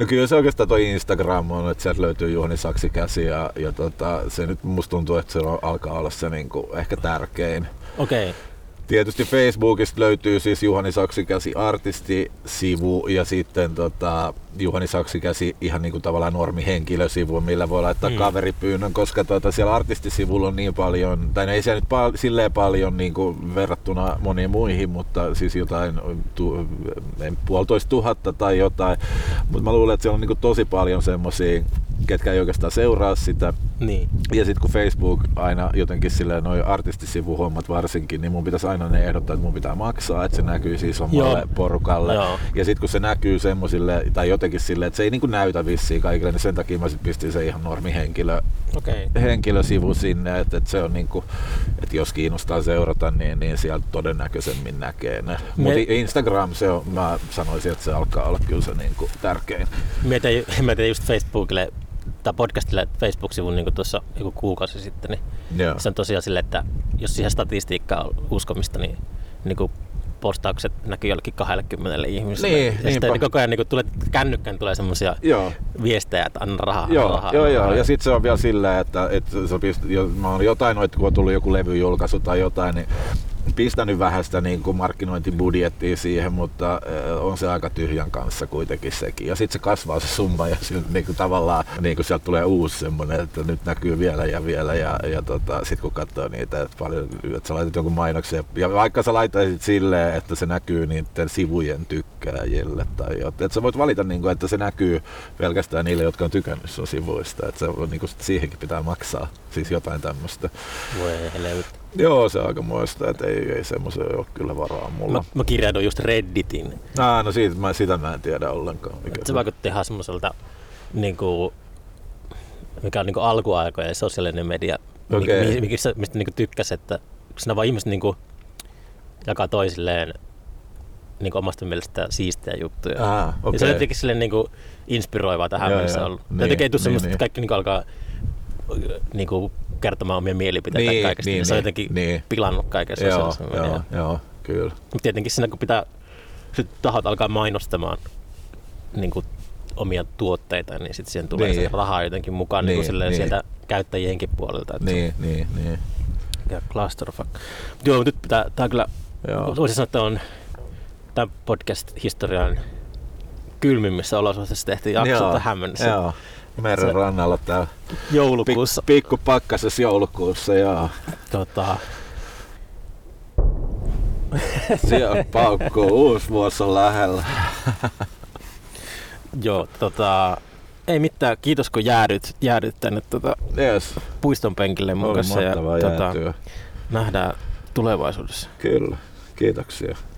No kyllä se oikeastaan toi Instagram on, että sieltä löytyy Juhani Saksikäsi ja, ja tota, se nyt musta tuntuu, että se on, alkaa olla se niinku ehkä tärkein. Okei. Okay. Tietysti Facebookista löytyy siis Juhani Saksikäsi artisti-sivu ja sitten tota, Juhani Saksikäsi ihan niinku tavallaan normihenkilösivu, millä voi laittaa mm. kaveripyynnön, koska tota, siellä artistisivulla on niin paljon, tai ei siellä nyt pal- silleen paljon niinku verrattuna moniin muihin, mutta siis jotain tu- puolitoista tuhatta tai jotain Mutta mä luulen, että siellä on niinku tosi paljon semmosia, ketkä ei oikeastaan seuraa sitä. Niin. Ja sitten kun Facebook aina jotenkin silleen, noi artistisivuhommat varsinkin, niin mun pitäisi aina ne ehdottaa, että mun pitää maksaa, että se näkyy siis omalle Joo. porukalle. Joo. Ja sitten kun se näkyy semmosille, tai jotenkin silleen, että se ei niinku näytä vissiin kaikille, niin sen takia mä sit pistin se ihan normihenkilö okay. henkilösivu sinne, että et se on niinku, että jos kiinnostaa seurata, niin, niin sieltä todennäköisemmin näkee ne. Mutta Instagram, se on, mä sanoisin, että se alkaa olla kyllä se niinku tärkein. Mä tein, mä tein just Facebookille tai podcastille Facebook-sivun niin tuossa joku kuukausi sitten, niin yeah. se on tosiaan silleen, että jos siihen statistiikkaan on uskomista, niin, niin kuin postaukset näkyy jollekin kaksikymmentä ihmiselle. Niin, ja niinpä. Sitten koko ajan niin kuin tulee, kännykkään tulee semmoisia viestejä, että anna rahaa, joo, rahaa. Joo, rahaa. Joo. Ja sitten se on vielä silleen, että, että pist- jos mä oon jotain, että kun on tullut joku levyjulkaisu tai jotain, niin pistänyt vähän sitä niin kuin markkinointibudjettia siihen, mutta on se aika tyhjän kanssa kuitenkin sekin. Ja sitten se kasvaa se summa ja silti, niin kuin tavallaan niin kuin sieltä tulee uusi semmoinen, että nyt näkyy vielä ja vielä. Ja, ja tota, sitten kun katsoo niitä, että, paljon, että sä laitat jonkun mainoksen, ja vaikka sä laitaisit silleen, että se näkyy niiden sivujen tykkääjille tai jotain. Että sä voit valita, niin kuin, että se näkyy pelkästään niille, jotka on tykännyt sun sivuista. Että se, niin kuin, siihenkin pitää maksaa siis jotain tämmöistä. Joo, se on aika muista, että ei, ei semmoisen ole kyllä varaa mulla. Mä, mä kirjaudun just Redditin. Ah, no siitä, mä, sitä mä en tiedä ollenkaan. Mikä se vaikutti ihan semmoiselta, niin kuin, mikä on niin kuin alkuaikoja ja sosiaalinen media, okay. mi, mi, mi, mistä niin tykkäsi, että siinä vaan ihmiset niin kuin, jakaa toisilleen niin kuin omasta mielestä siistejä juttuja. Ah, okay. Ja se on jotenkin silleen, niin kuin, inspiroivaa tähän mennessä ollut. Niin, jotenkin ei tule niin, semmoista, niin. että kaikki niin kuin, alkaa niin kuin, kertomaan omia mielipiteitä niin, kaikesta. Niin, se on jotenkin niin. pilannut kaiken sosiaalisen median. Joo, kyllä. Tietenkin siinä kun pitää tahot alkaa mainostamaan niin kuin omia tuotteita, niin sitten siihen tulee niin. se rahaa jotenkin mukaan niin, niin niin. sieltä käyttäjienkin puolelta. Niin, se, niin, niin. Ja clusterfuck. Joo, nyt pitää, tää on kyllä, voisin sanoa, että on tämän podcast-historian kylmimmissä olosuhteissa tehty jakso joo, tähän mennessä. Joo. Meren rannalla täällä joulukuussa. Pikku pakkasessa joulukuussa, joo. Tota. Siellä paukkuu, uusi vuosi on lähellä. Joo, tota. Ei mitään, kiitos kun jäädyt, jäädyt tänne tota, yes. puiston penkille mun kanssa. Oli mahtavaa jäätyä. Tota, nähdään tulevaisuudessa. Kyllä, kiitoksia.